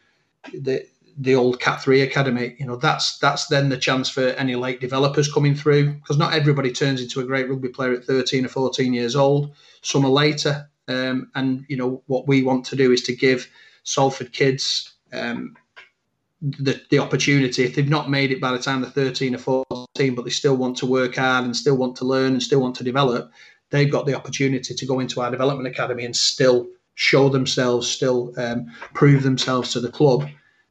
the the old Cat three academy. You know, that's that's then the chance for any late developers coming through, because not everybody turns into a great rugby player at thirteen or fourteen years old. Some are later, um, and you know what we want to do is to give Salford kids um, the the opportunity. If they've not made it by the time they're thirteen or fourteen, but they still want to work hard and still want to learn and still want to develop, they've got the opportunity to go into our development academy and still show themselves, still um, prove themselves to the club,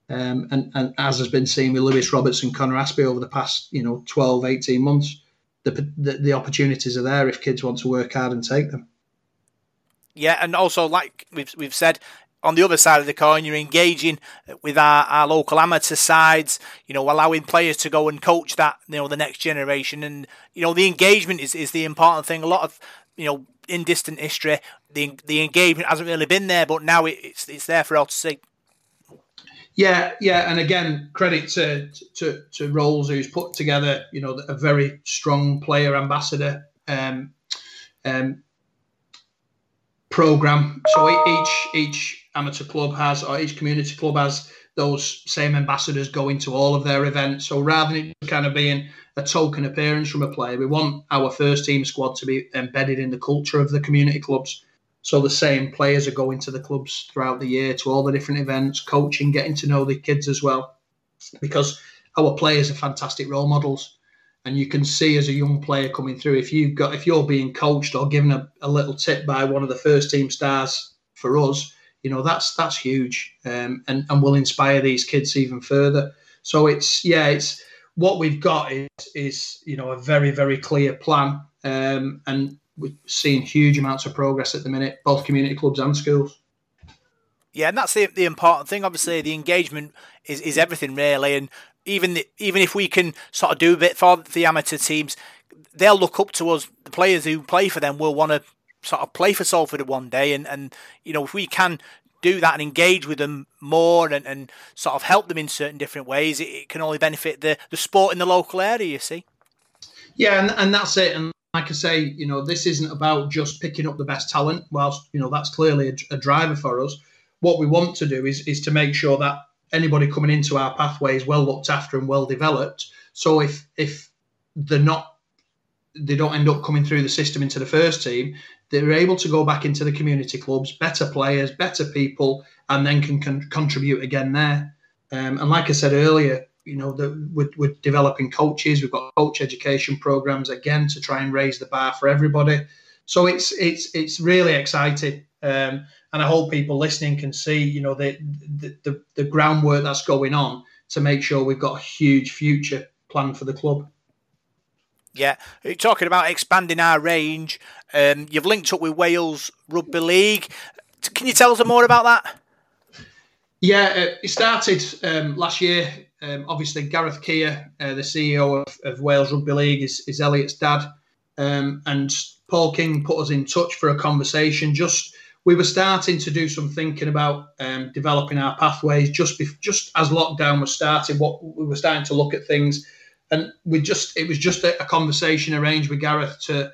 Um, and, and as has been seen with Lewis Roberts and Connor Aspie over the past, you know, twelve, eighteen months, the, the the opportunities are there if kids want to work hard and take them. Yeah, and also, like we've we've said, on the other side of the coin, you're engaging with our, our local amateur sides, you know, allowing players to go and coach that, you know, the next generation. And, you know, the engagement is, is the important thing. A lot of, you know, in distant history, the the engagement hasn't really been there, but now it, it's it's there for all to see. Yeah, yeah, and again, credit to to to Rolls, who's put together, you know, a very strong player ambassador um, um, program. So each each amateur club has, or each community club has, those same ambassadors going to all of their events. So rather than it kind of being a token appearance from a player, we want our first team squad to be embedded in the culture of the community clubs. So the same players are going to the clubs throughout the year, to all the different events, coaching, getting to know the kids as well, because our players are fantastic role models. And you can see as a young player coming through, if you've got, if you're being coached or given a, a little tip by one of the first team stars for us, you know, that's that's huge, um, and and will inspire these kids even further. So it's yeah, it's what we've got is is you know, a very very clear plan, um, and. We've seen huge amounts of progress at the minute, both community clubs and schools. Yeah, and that's the, the important thing. Obviously, the engagement is, is everything, really. And even the, even if we can sort of do a bit for the amateur teams, they'll look up to us. The players who play for them will want to sort of play for Salford one day. And, and you know, if we can do that and engage with them more and, and sort of help them in certain different ways, it, it can only benefit the, the sport in the local area, you see. Yeah, and, and that's it. And like I say, you know, this isn't about just picking up the best talent. Whilst, you know, that's clearly a, a driver for us, what we want to do is is to make sure that anybody coming into our pathway is well looked after and well developed. So if if they're not, they don't end up coming through the system into the first team, they're able to go back into the community clubs, better players, better people, and then can, can contribute again there. Um, and like I said earlier, you know, the, we're, we're developing coaches. We've got coach education programs again to try and raise the bar for everybody. So it's it's it's really exciting, um, and I hope people listening can see, you know, the the, the the groundwork that's going on to make sure we've got a huge future plan for the club. Yeah, you're talking about expanding our range. Um, you've linked up with Wales Rugby League. Can you tell us more about that? Yeah, it started um, last year. Um, obviously, Gareth Keir, uh, the C E O of, of Wales Rugby League, is, is Elliot's dad. Um, and Paul King put us in touch for a conversation. Just we were starting to do some thinking about um, developing our pathways just bef- just as lockdown was starting. What we were starting to look at things, and we just it was just a, a conversation arranged with Gareth to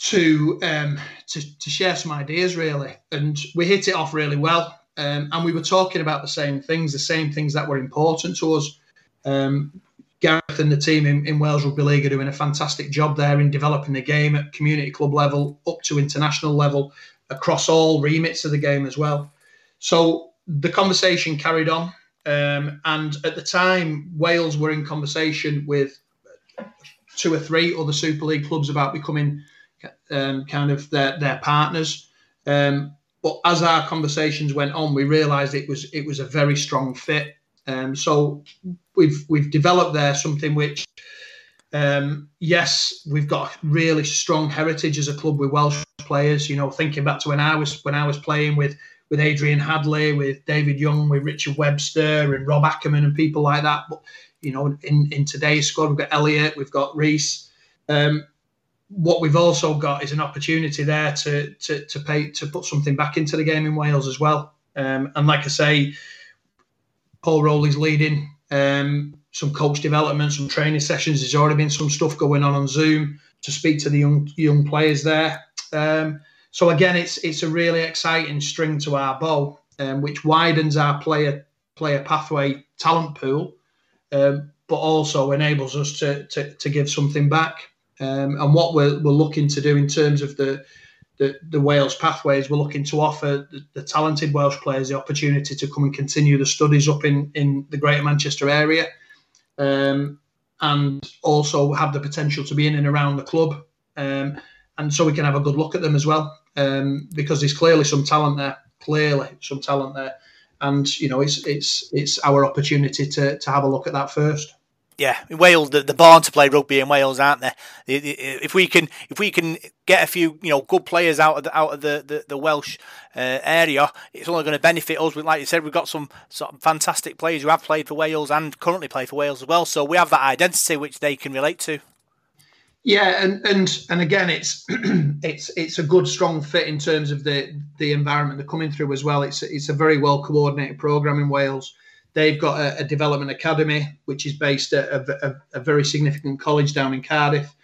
to, um, to to share some ideas, really. And we hit it off really well. Um, and we were talking about the same things, the same things that were important to us. Um, Gareth and the team in, in Wales Rugby League are doing a fantastic job there in developing the game at community club level, up to international level, across all remits of the game as well. So the conversation carried on. Um, and at the time, Wales were in conversation with two or three other Super League clubs about becoming um, kind of their, their partners. Um But as our conversations went on, we realised it was it was a very strong fit. Um, so we've we've developed there something which, um, yes, we've got a really strong heritage as a club with Welsh players. You know, thinking back to when I was when I was playing with with Adrian Hadley, with David Young, with Richard Webster and Rob Ackerman and people like that. But you know, in, in today's squad, we've got Elliot, we've got Reese. Um, What we've also got is an opportunity there to to to pay to put something back into the game in Wales as well. Um, and like I say, Paul Rowley's leading um, some coach development, some training sessions. There's already been some stuff going on on Zoom to speak to the young young players there. Um, so again, it's it's a really exciting string to our bow, um, which widens our player player pathway talent pool, um, but also enables us to to, to give something back. Um, and what we're, we're looking to do in terms of the, the, the Wales pathways, we're looking to offer the, the talented Welsh players the opportunity to come and continue the studies up in, in the Greater Manchester area, um, and also have the potential to be in and around the club. Um, and so we can have a good look at them as well, um, because there's clearly some talent there, clearly some talent there. And, you know, it's it's it's our opportunity to, to have a look at that first. Yeah, in Wales, they're born to play rugby in Wales, aren't they? If we can, if we can get a few, you know, good players out of the, out of the the, the Welsh uh, area, it's only going to benefit us. We, like you said, we've got some some fantastic players who have played for Wales and currently play for Wales as well. So we have that identity which they can relate to. Yeah, and and, and again, it's it's it's a good strong fit in terms of the the environment they're coming through as well. It's it's a very well coordinated programme in Wales. They've got a, a development academy, which is based at a, a, a very significant college down in Cardiff,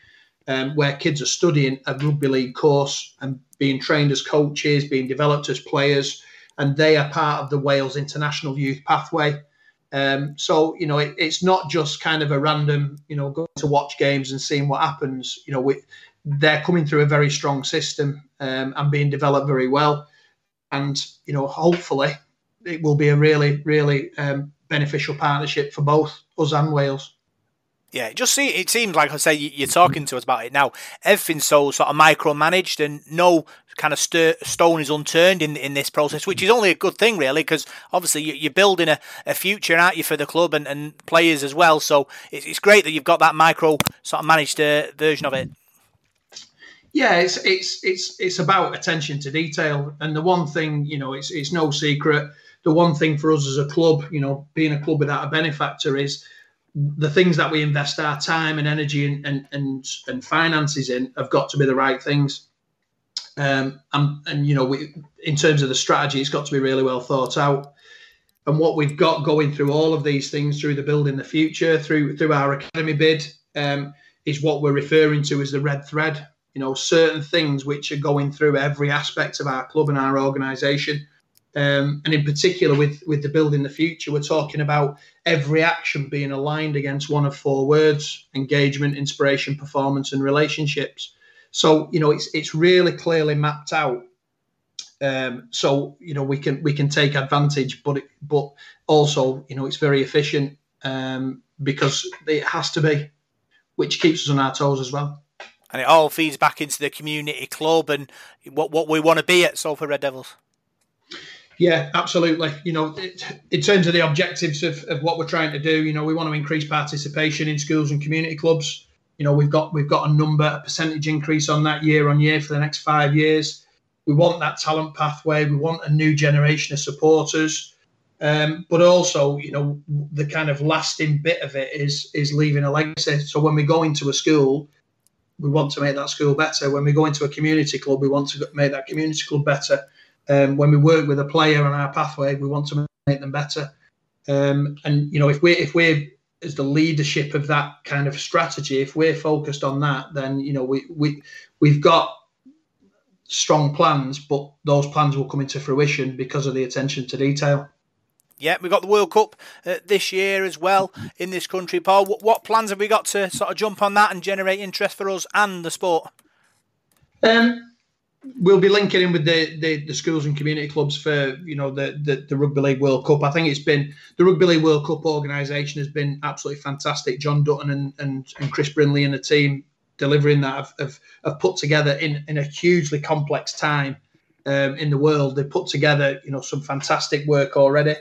um, where kids are studying a rugby league course and being trained as coaches, being developed as players, and they are part of the Wales International Youth Pathway. Um, so, you know, it, it's not just kind of a random, you know, going to watch games and seeing what happens. You know, we, they're coming through a very strong system um, and being developed very well. And, you know, hopefully it will be a really, really um, beneficial partnership for both us and Wales. Yeah, it just see, it seems like I say you're talking to us about it now. Everything's so sort of micromanaged, and no kind of stir, stone is unturned in in this process, which is only a good thing, really, because obviously you're building a, a future, aren't you, for the club and, and players as well. So it's it's great that you've got that micro sort of managed uh, version of it. Yeah, it's it's it's it's about attention to detail, and the one thing, you know, it's it's no secret. The one thing for us as a club, you know, being a club without a benefactor, is the things that we invest our time and energy and and and, and finances in have got to be the right things. Um, and, and, you know, we, in terms of the strategy, it's got to be really well thought out. And what we've got going through all of these things, through the Building the Future, through through our academy bid, um, is what we're referring to as the red thread. You know, certain things which are going through every aspect of our club and our organisation. Um, and in particular, with, with the Building the Future, we're talking about every action being aligned against one of four words: engagement, inspiration, performance, and relationships. So, you know, it's it's really clearly mapped out. Um, so, you know, we can we can take advantage, but it, but also, you know, it's very efficient um, because it has to be, which keeps us on our toes as well. And it all feeds back into the community club and what what we want to be at Salford Red Devils. Yeah, absolutely. You know, it, in terms of the objectives of, of what we're trying to do, you know, we want to increase participation in schools and community clubs. You know, we've got we've got a number, a percentage increase on that year on year for the next five years. We want that talent pathway. We want a new generation of supporters. Um, but also, you know, the kind of lasting bit of it is is leaving a legacy. So when we go into a school, we want to make that school better. When we go into a community club, we want to make that community club better. Um, when we work with a player on our pathway, we want to make them better. Um, and, you know, if we're, if we're, as the leadership of that kind of strategy, if we're focused on that, then, you know, we, we, we've got strong plans, but those plans will come into fruition because of the attention to detail. Yeah, we've got the World Cup uh, this year as well in this country, Paul. What, what plans have we got to sort of jump on that and generate interest for us and the sport? Um. We'll be linking in with the, the, the schools and community clubs for, you know, the, the, the Rugby League World Cup. I think it's been, the Rugby League World Cup organisation has been absolutely fantastic. John Dutton and, and, and Chris Brindley and the team delivering that have, have, have put together in, in a hugely complex time um, in the world. They've put together, you know, some fantastic work already.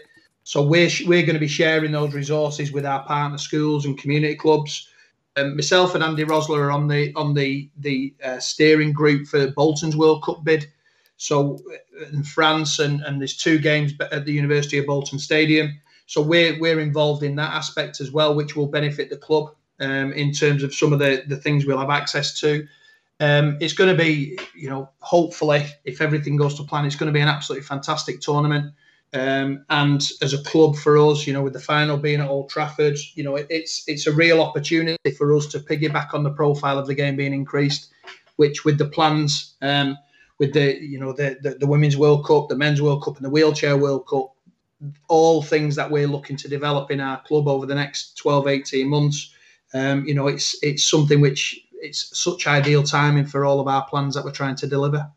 So we're, we're going to be sharing those resources with our partner schools and community clubs. Um, myself and Andy Rosler are on the on the the uh, steering group for Bolton's World Cup bid. So in France, and, and there's two games at the University of Bolton Stadium. So we're we're involved in that aspect as well, which will benefit the club um, in terms of some of the, the things we'll have access to. Um, it's going to be, you know, hopefully, if everything goes to plan, it's going to be an absolutely fantastic tournament. Um, and as a club for us, you know, with the final being at Old Trafford, you know, it, it's it's a real opportunity for us to piggyback on the profile of the game being increased, which with the plans, um, with the, you know, the, the, the Women's World Cup, the Men's World Cup and the Wheelchair World Cup, all things that we're looking to develop in our club over the next twelve, eighteen months. Um, you know, it's it's something which it's such ideal timing for all of our plans that we're trying to deliver.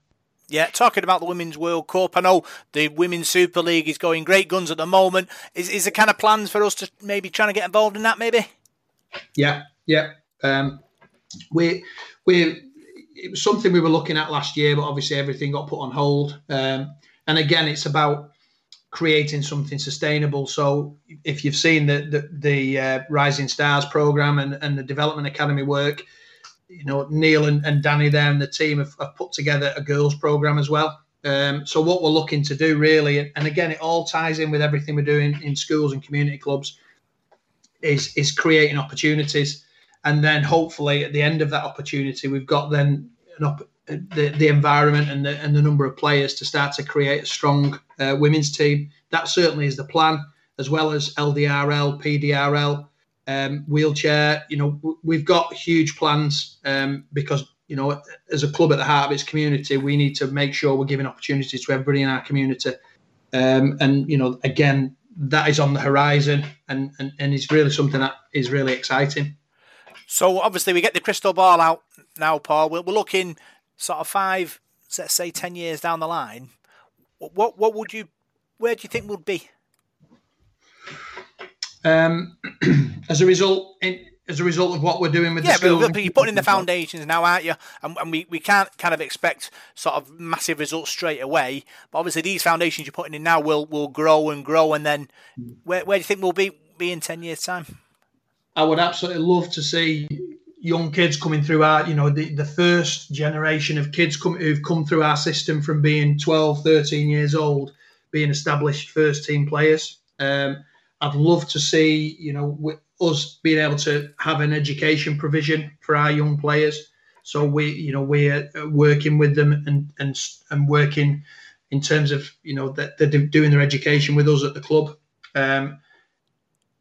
Yeah, talking about the Women's World Cup, I know the Women's Super League is going great guns at the moment. Is is there kind of plans for us to maybe trying to get involved in that, maybe? Yeah, yeah. Um, we we it was something we were looking at last year, but obviously everything got put on hold. Um, and again, it's about creating something sustainable. So if you've seen the the, the uh, Rising Stars program and, and the Development Academy work, you know, Neil and, and Danny there and the team have, have put together a girls program as well. Um, so what we're looking to do really, and again, it all ties in with everything we're doing in schools and community clubs, is is creating opportunities. And then hopefully at the end of that opportunity, we've got then an op the, the environment and the, and the number of players to start to create a strong uh, women's team. That certainly is the plan, as well as L D R L, P D R L, um, wheelchair. You know, we've got huge plans um, because, you know, as a club at the heart of its community, we need to make sure we're giving opportunities to everybody in our community. Um, and, you know, again, that is on the horizon and, and, and it's really something that is really exciting. So obviously we get the crystal ball out now, Paul. We're, we're looking sort of five, let's say ten years down the line. What what would you, where do you think we'll be? Um, as a result, in, as a result of what we're doing with yeah, the schools, but you're putting in the foundations now, aren't you? And, and we, we can't kind of expect sort of massive results straight away. But obviously these foundations you're putting in now will will grow and grow. And then where where do you think we'll be be in ten years' time? I would absolutely love to see young kids coming through our, you know, the, the first generation of kids come, who've come through our system from being twelve, thirteen years old, being established first team players. Um, I'd love to see, you know, with us being able to have an education provision for our young players. So we, you know, we're working with them and and, and working in terms of, you know, that they're doing their education with us at the club. Um,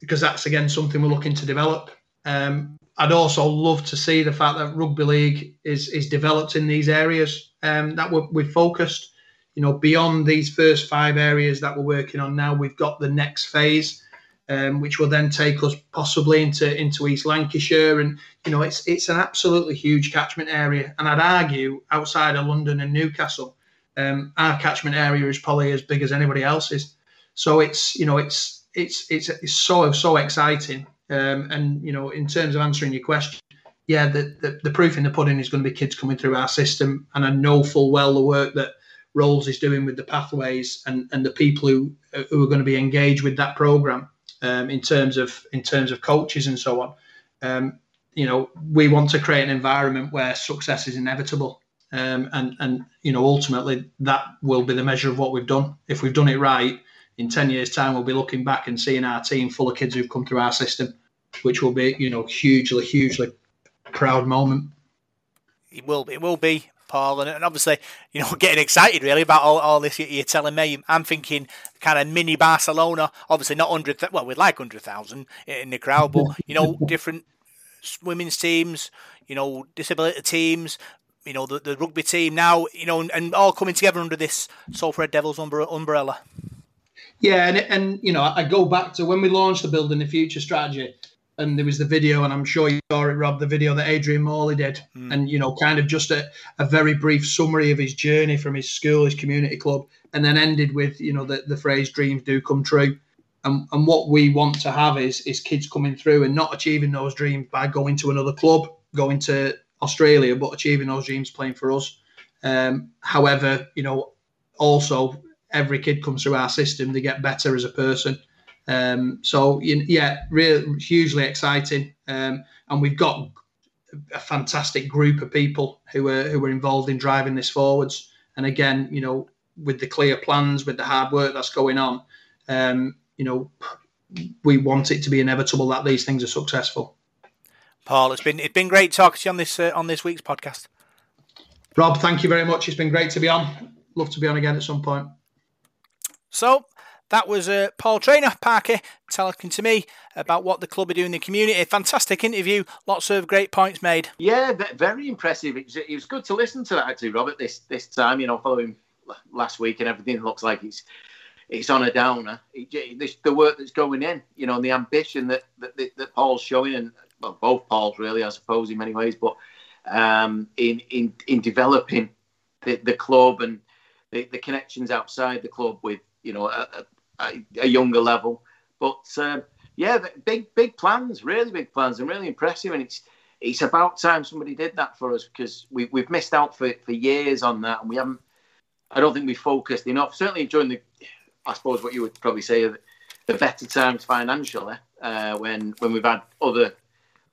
because that's, again, something we're looking to develop. Um, I'd also love to see the fact that rugby league is is developed in these areas um, that we're, we're focused. You know, beyond these first five areas that we're working on now, we've got the next phase, um, which will then take us possibly into into East Lancashire. And, you know, it's it's an absolutely huge catchment area. And I'd argue outside of London and Newcastle, um, our catchment area is probably as big as anybody else's. So it's, you know, it's, It's it's it's so so exciting, um, and you know, in terms of answering your question, yeah, the, the the proof in the pudding is going to be kids coming through our system, and I know full well the work that Rolls is doing with the pathways and, and the people who who are going to be engaged with that program, um, in terms of in terms of coaches and so on. Um, you know, we want to create an environment where success is inevitable, um, and and you know, ultimately that will be the measure of what we've done. If we've done it right, in ten years' time, we'll be looking back and seeing our team full of kids who've come through our system, which will be, you know, hugely, hugely proud moment. It will, it will be, Paul, and, and obviously, you know, getting excited really about all, all this you're telling me. I'm thinking kind of mini Barcelona, obviously not hundred. Well, we'd like hundred thousand in the crowd, but you know, different women's teams, you know, disability teams. You know, the, the rugby team now, you know, and, and all coming together under this Salford Red Devils umbrella. Yeah, and, and you know, I go back to when we launched the Building the Future strategy, and there was the video, and I'm sure you saw it, Rob, the video that Adrian Morley did, mm. and, you know, kind of just a, a very brief summary of his journey from his school, his community club, and then ended with, you know, the, the phrase, dreams do come true. And and what we want to have is is kids coming through and not achieving those dreams by going to another club, going to Australia, but achieving those dreams playing for us. Um, however, you know, also, every kid comes through our system, they get better as a person. Um, so, yeah, really hugely exciting. Um, and we've got a fantastic group of people who are, who are involved in driving this forwards. And again, you know, with the clear plans, with the hard work that's going on, um, you know, we want it to be inevitable that these things are successful. Paul, it's been it's been great talking to you on this, uh, on this week's podcast. Rob, thank you very much. It's been great to be on. Love to be on again at some point. So that was uh, Paul Traynor, Parker, talking to me about what the club are doing in the community. Fantastic interview. Lots of great points made. Yeah, very impressive. It was, it was good to listen to that, actually, Robert, this this time, you know, following last week and everything. Looks like it's it's on a downer. It, it, this, the work that's going in, you know, and the ambition that, that, that Paul's showing, and well, both Pauls, really, I suppose, in many ways, but um, in, in, in developing the, the club and the, the connections outside the club with, you know, a, a, a younger level. But, um, yeah, big, big plans, really big plans, and really impressive. And it's it's about time somebody did that for us, because we, we've missed out for, for years on that. And we haven't, I don't think we focused enough. Certainly during the, I suppose what you would probably say are the better times financially, uh, when when we've had other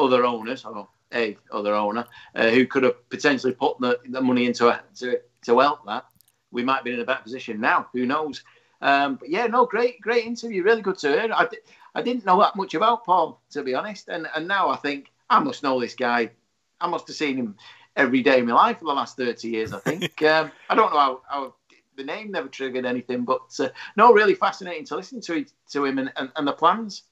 other owners or a other owner uh, who could have potentially put the, the money into a, to to help that. We might be in a better position now. Who knows? Um, but yeah, no, great, great interview. Really good to hear. I, I didn't know that much about Paul, to be honest. And and now I think I must know this guy. I must have seen him every day of my life for the last thirty years, I think. um, I don't know how, how the name never triggered anything, but uh, no, really fascinating to listen to, to him and, and, and the plans.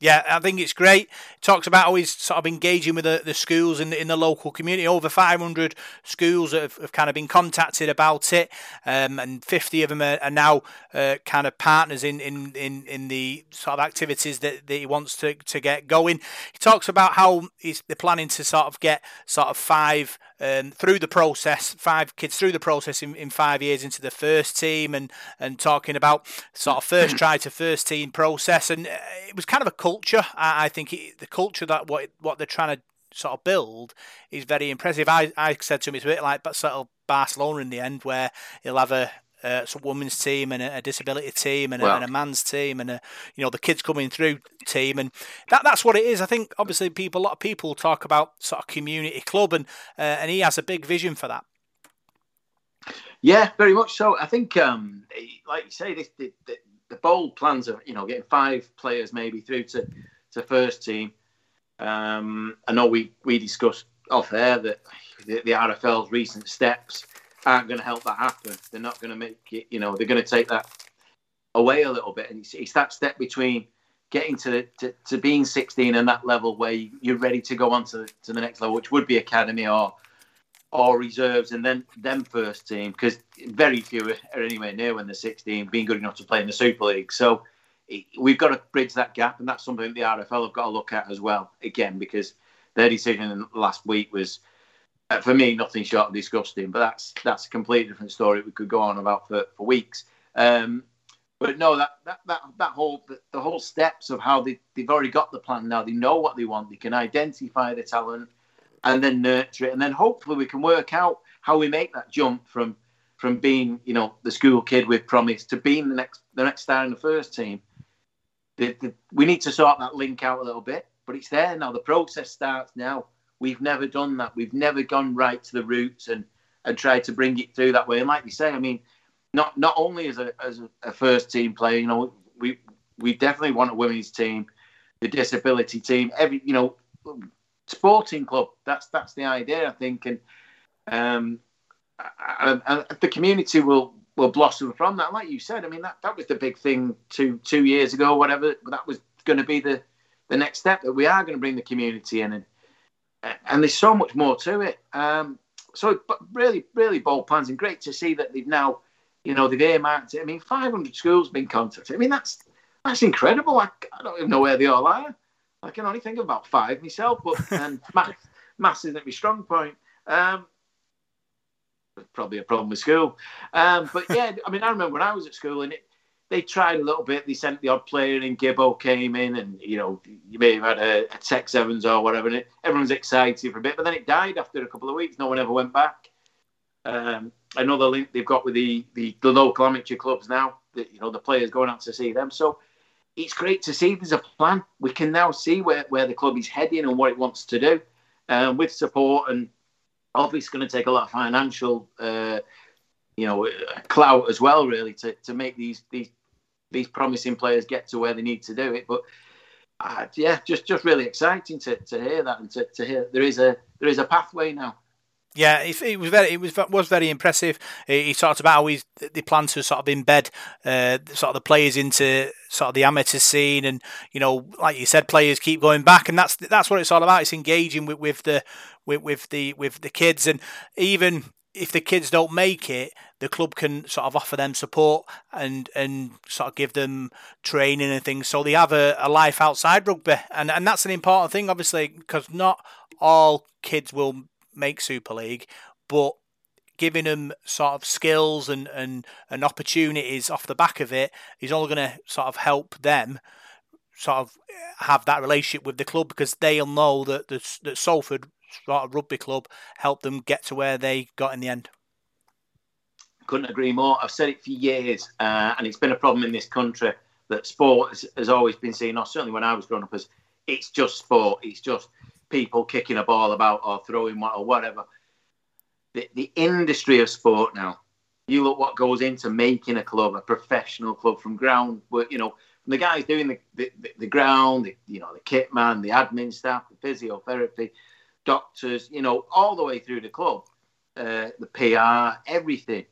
Yeah, I think it's great. Talks about how he's sort of engaging with the, the schools in the, in the local community. Over five hundred schools have, have kind of been contacted about it, um, and fifty of them are, are now uh, kind of partners in, in, in, in the sort of activities that, that he wants to, to get going. He talks about how he's, they're planning to sort of get sort of five um, through the process, five kids through the process in, in five years into the first team, and, and talking about sort of first try to first team process. And it was kind of a cult Culture, I think it, the culture that what what they're trying to sort of build is very impressive. I, I said to him, it's a bit like sort of Barcelona in the end, where he'll have a, a women's team and a, a disability team and, wow. a, and a man's team and a, you know, the kids coming through team, and that that's what it is. I think obviously people, a lot of people talk about sort of community club, and uh, and he has a big vision for that. Yeah, very much so. I think, um, like you say, this. this, this the bold plans of, you know, getting five players maybe through to, to first team. Um, I know we, we discussed off air that the, the R F L's recent steps aren't going to help that happen. They're not going to make it, you know, they're going to take that away a little bit. And it's, it's that step between getting to, to to being sixteen and that level where you're ready to go on to, to the next level, which would be academy or or reserves, and then then first team, because very few are anywhere near when they're sixteen being good enough to play in the Super League. So it, we've got to bridge that gap, and that's something the R F L have got to look at as well, again, because their decision last week was, uh, for me, nothing short of disgusting, but that's that's a completely different story we could go on about for, for weeks. Um, but no, that that that, that whole the, the whole steps of how they, they've already got the plan now, they know what they want, they can identify the talent, and then nurture it, and then hopefully we can work out how we make that jump from from being, you know, the school kid with promise to being the next the next star in the first team. The, the, we need to sort that link out a little bit, but it's there now. The process starts now. We've never done that. We've never gone right to the roots and and tried to bring it through that way. And like you say, I mean, not not only as a as a first team player, you know, we we definitely want a women's team, the disability team, every, you know, sporting club. That's that's the idea, I think, and um, I, I, I, the community will, will blossom from that. Like you said, I mean, that, that was the big thing two two years ago, whatever. That was going to be the, the next step, that we are going to bring the community in, and and there's so much more to it. Um, so, but really, really bold plans, and great to see that they've now, you know, they've earmarked it. I mean, five hundred schools been contacted. I mean, that's that's incredible. I, I don't even know where they all are. I can only think about five myself, but and maths, maths isn't my strong point. Um, probably a problem with school. Um, but yeah, I mean, I remember when I was at school, and it, they tried a little bit. They sent the odd player in, Gibbo came in, and, you know, you may have had a, a Tex Evans or whatever, and it, everyone's excited for a bit, but then it died after a couple of weeks. No one ever went back. Um, another link they've got with the, the, the local amateur clubs now, that, you know, the players going out to see them. So, it's great to see there's a plan. We can now see where, where the club is heading and what it wants to do, um, with support. And obviously it's going to take a lot of financial, uh, you know, clout as well, really, to, to make these, these these promising players get to where they need to do it. But uh, yeah, just just really exciting to, to hear that, and to, to hear there is a there is a pathway now. Yeah, it, it was very, it was was very impressive. He, he talked about how he's, they plan to sort of embed uh, sort of the players into sort of the amateur scene, and, you know, like you said, players keep going back, and that's that's what it's all about. It's engaging with, with the with, with the with the kids, and even if the kids don't make it, the club can sort of offer them support and and sort of give them training and things, so they have a, a life outside rugby, and and that's an important thing, obviously, because not all kids will make Super League, but giving them sort of skills and, and, and opportunities off the back of it is all going to sort of help them sort of have that relationship with the club, because they'll know that the that Salford sort of rugby club helped them get to where they got in the end. Couldn't agree more. I've said it for years, uh, and it's been a problem in this country that sport has, has always been seen, or certainly when I was growing up, as it's just sport. It's just people kicking a ball about or throwing one or whatever. The, the industry of sport now, you look what goes into making a club, a professional club, from ground work, you know, from the guys doing the, the, the ground, the, you know, the kit man, the admin staff, the physiotherapy, doctors, you know, all the way through the club, uh, the P R, everything.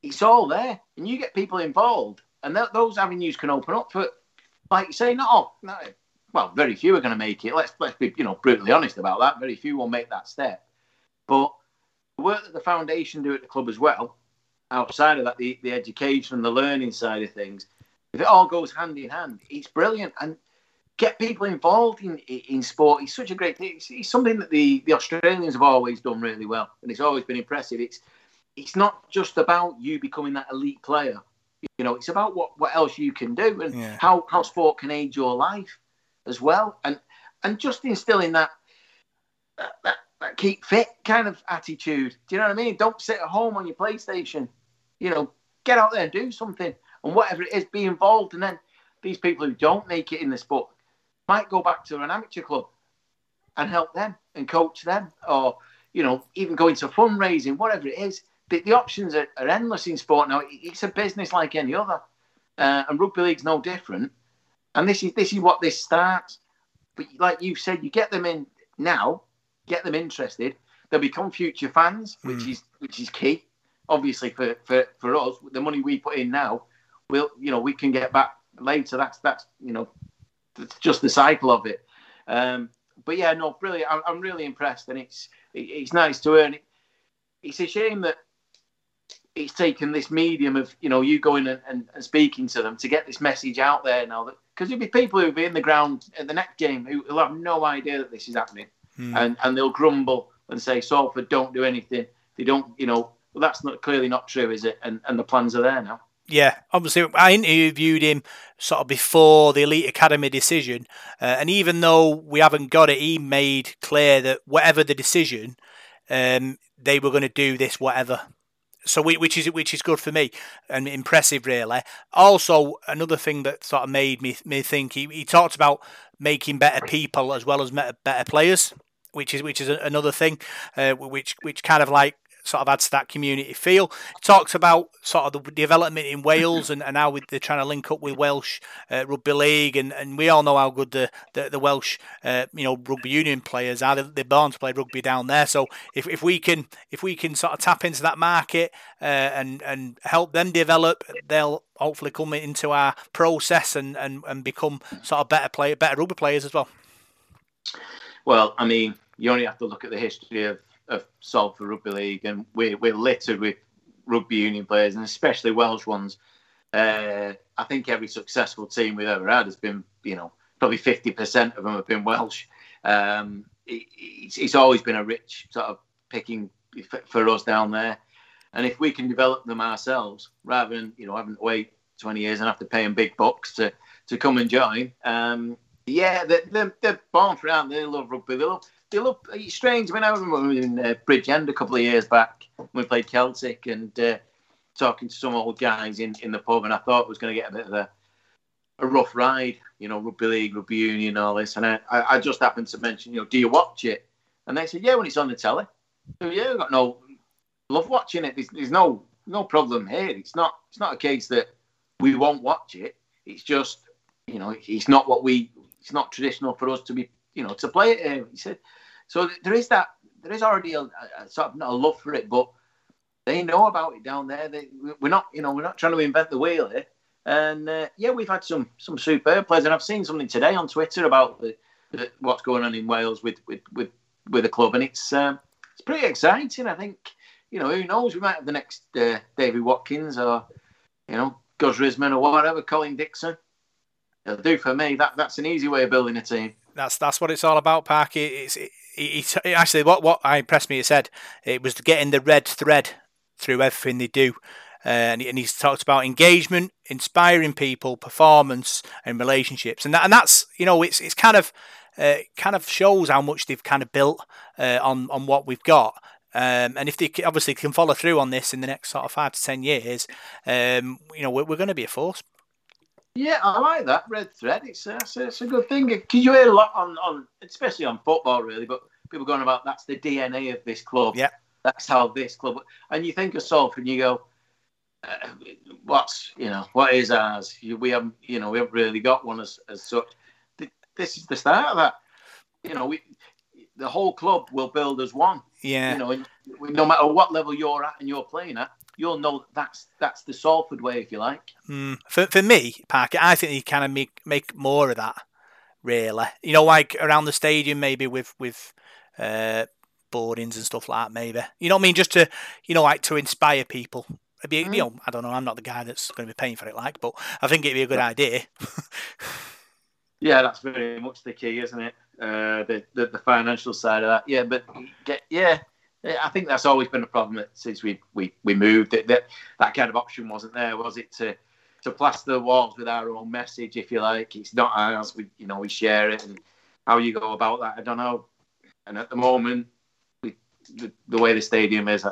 It's all there, and you get people involved, and th- those avenues can open up for, like you say, not all. Not, well, very few are going to make it. Let's let's be, you know, brutally honest about that. Very few will make that step. But the work that the foundation do at the club as well, outside of that, the, the education and the learning side of things, if it all goes hand in hand, it's brilliant. And get people involved in in sport. It's such a great thing. It's, it's something that the, the Australians have always done really well, and it's always been impressive. It's It's not just about you becoming that elite player. You know, it's about what, what else you can do and yeah. how, how sport can aid your life as well. And and just instilling that, that, that, that keep fit kind of attitude. Do you know what I mean? Don't sit at home on your PlayStation. You know, get out there and do something. And whatever it is, be involved. And then these people who don't make it in the sport might go back to an amateur club and help them and coach them. Or, you know, even go into fundraising, whatever it is. The, the options are, are endless in sport now. It's a business like any other, uh, and rugby league's no different. And this is this is what this starts. But like you said, you get them in now, get them interested. They'll become future fans, which mm. is which is key. Obviously, for, for, for us, the money we put in now, we'll you know we can get back later. That's that's you know, that's just the cycle of it. Um, but yeah, no, brilliant. I'm, I'm really impressed, and it's it, it's nice to earn it. It's a shame that it's taken this medium of, you know, you going and, and, and speaking to them to get this message out there now. Because there'll be people who'll be in the ground at the next game who will have no idea that this is happening. Mm. And, and they'll grumble and say, Salford don't do anything. They don't, you know, well, that's not clearly not true, is it? And, and the plans are there now. Yeah, obviously, I interviewed him sort of before the Elite Academy decision. Uh, and even though we haven't got it, he made clear that whatever the decision, um, they were going to do this whatever. So which is which is good for me and impressive, really. Also, another thing that sort of made me me think, he, he talked about making better people as well as better players, which is which is another thing, uh, which which kind of like sort of adds to that community feel. He talks about sort of the development in Wales and, and how they're trying to link up with Welsh uh, Rugby League, and, and we all know how good the the, the Welsh uh, you know rugby union players are. They're born to play rugby down there. So if, if we can if we can sort of tap into that market uh, and and help them develop, they'll hopefully come into our process and, and, and become sort of better play better rugby players as well. Well, I mean, you only have to look at the history of. of Salford Rugby League, and we're, we're littered with rugby union players, and especially Welsh ones. Uh, I think every successful team we've ever had has been, you know, probably fifty percent of them have been Welsh. Um, it, it's, it's always been a rich sort of picking for us down there. And if we can develop them ourselves, rather than, you know, having to wait twenty years and have to pay them big bucks to, to come and join, um, yeah, they're, they're, they're born for it. They love rugby. They love They look, it's strange. I mean, I remember we were in uh, Bridge End a couple of years back when we played Celtic, and uh, talking to some old guys in, in the pub, and I thought I was going to get a bit of a, a rough ride, you know, rugby league, rugby union, all this. And I, I just happened to mention, you know, do you watch it? And they said, yeah, when it's on the telly. So, yeah, I've got no love watching it. There's, there's no no problem here. It's not it's not a case that we won't watch it. It's just, you know, it's not what we, it's not traditional for us to be, you know, to play it here. He said, so there is that. There is already a, a sort of not a love for it, but they know about it down there. They, we're not, you know, we're not trying to invent the wheel here. And uh, yeah, we've had some some superb players, and I've seen something today on Twitter about the, the, what's going on in Wales with with with, with the club, and it's um, it's pretty exciting. I think, you know, who knows? We might have the next uh, Davy Watkins, or you know, Gus Risman, or whatever, Colin Dixon. It'll do for me. That that's an easy way of building a team. That's that's what it's all about, Parky. It's it, it, it, actually what what impressed me. He said it was getting the red thread through everything they do, uh, and, and he's talked about engagement, inspiring people, performance, and relationships, and that, and that's you know it's it's kind of uh, kind of shows how much they've kind of built uh, on on what we've got. Um, and if they obviously can follow through on this in the next sort of five to ten years, um, you know, we're, we're going to be a force. Yeah, I like that red thread. It's a, it's a good thing. Because you hear a lot on, on, especially on football, really, but people going about that's the D N A of this club. Yeah, that's how this club. And you think of Salford, and you go, uh, what's you know, what is ours? We haven't, you know, we haven't really got one as as such. This is the start of that. You know, we. The whole club will build as one. Yeah. You know, no matter what level you're at and you're playing at, you'll know that's that's the Salford way, if you like. Mm. For for me, Parker, I think you kind of make make more of that. Really, you know, like around the stadium, maybe with with uh, boardings and stuff like that. Maybe you know what I mean, just to you know, like to inspire people. It'd be, mm. you know, I don't know. I'm not the guy that's going to be paying for it, like, but I think it'd be a good idea. Yeah, that's very much the key, isn't it? Uh, the, the the financial side of that. Yeah, but get, yeah, I think that's always been a problem that since we we, we moved. That, that that kind of option wasn't there, was it? To to plaster the walls with our own message, if you like. It's not ours. We you know we share it, and how you go about that, I don't know. And at the moment, we, the, the way the stadium is, I,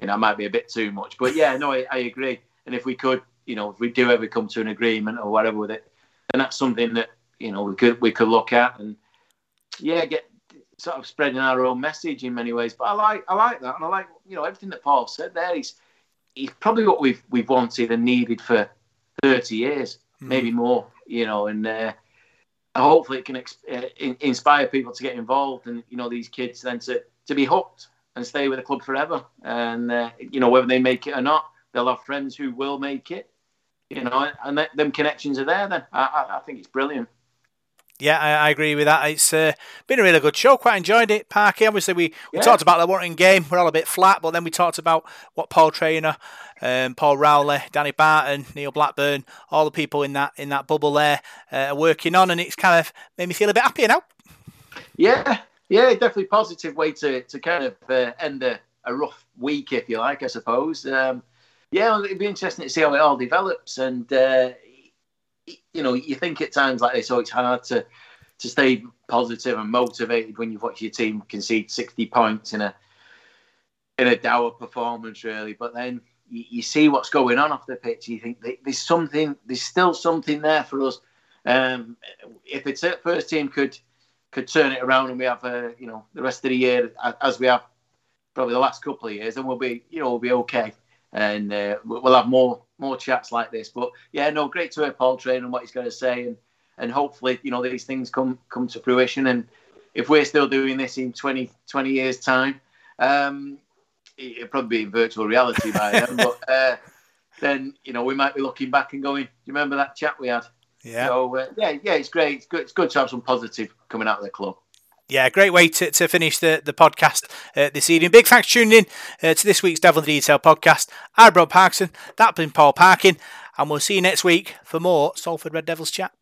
you know, it might be a bit too much. But yeah, no, I, I agree. And if we could, you know, if we do ever come to an agreement or whatever with it. And that's something that, you know, we could we could look at and, yeah, get sort of spreading our own message in many ways. But I like I like that. And I like, you know, everything that Paul said there is is probably what we've we've wanted and needed for thirty years, mm. maybe more, you know. And uh, hopefully it can exp- uh, in- inspire people to get involved and, you know, these kids then to, to be hooked and stay with the club forever. And, uh, you know, whether they make it or not, they'll have friends who will make it. You know, and that, them connections are there then. I, I, I think it's brilliant. Yeah, I, I agree with that. It's uh, been a really good show. Quite enjoyed it, Parky. Obviously, we, we yeah. talked about the Warrington game. We're all a bit flat, but then we talked about what Paul Traynor, um, Paul Rowley, Danny Barton, Neil Blackburn, all the people in that in that bubble there uh, are working on, and it's kind of made me feel a bit happier now. Yeah, yeah, definitely positive way to, to kind of uh, end a, a rough week, if you like, I suppose. Um Yeah, it'd be interesting to see how it all develops. And, uh, you know, you think at times like this, oh, it's hard to, to stay positive and motivated when you've watched your team concede sixty points in a in a dour performance, really. But then you, you see what's going on off the pitch. You think there's something, there's still something there for us. Um, if it's the first team could could turn it around and we have, uh, you know, the rest of the year, as we have probably the last couple of years, then we'll be, you know, we'll be okay. And uh, we'll have more more chats like this. But, yeah, no, great to hear Paul Traynor and what he's going to say. And, and hopefully, you know, these things come come to fruition. And if we're still doing this in twenty years' time, um, it'll probably be in virtual reality by then. But uh, then, you know, we might be looking back and going, do you remember that chat we had? Yeah. So, uh, yeah, yeah, it's great. It's good, it's good to have some positive coming out of the club. Yeah, great way to, to finish the, the podcast uh, this evening. Big thanks for tuning in uh, to this week's Devil in the Detail podcast. I'm Rob Parkinson, that's been Paul Parkin, and we'll see you next week for more Salford Red Devils chat.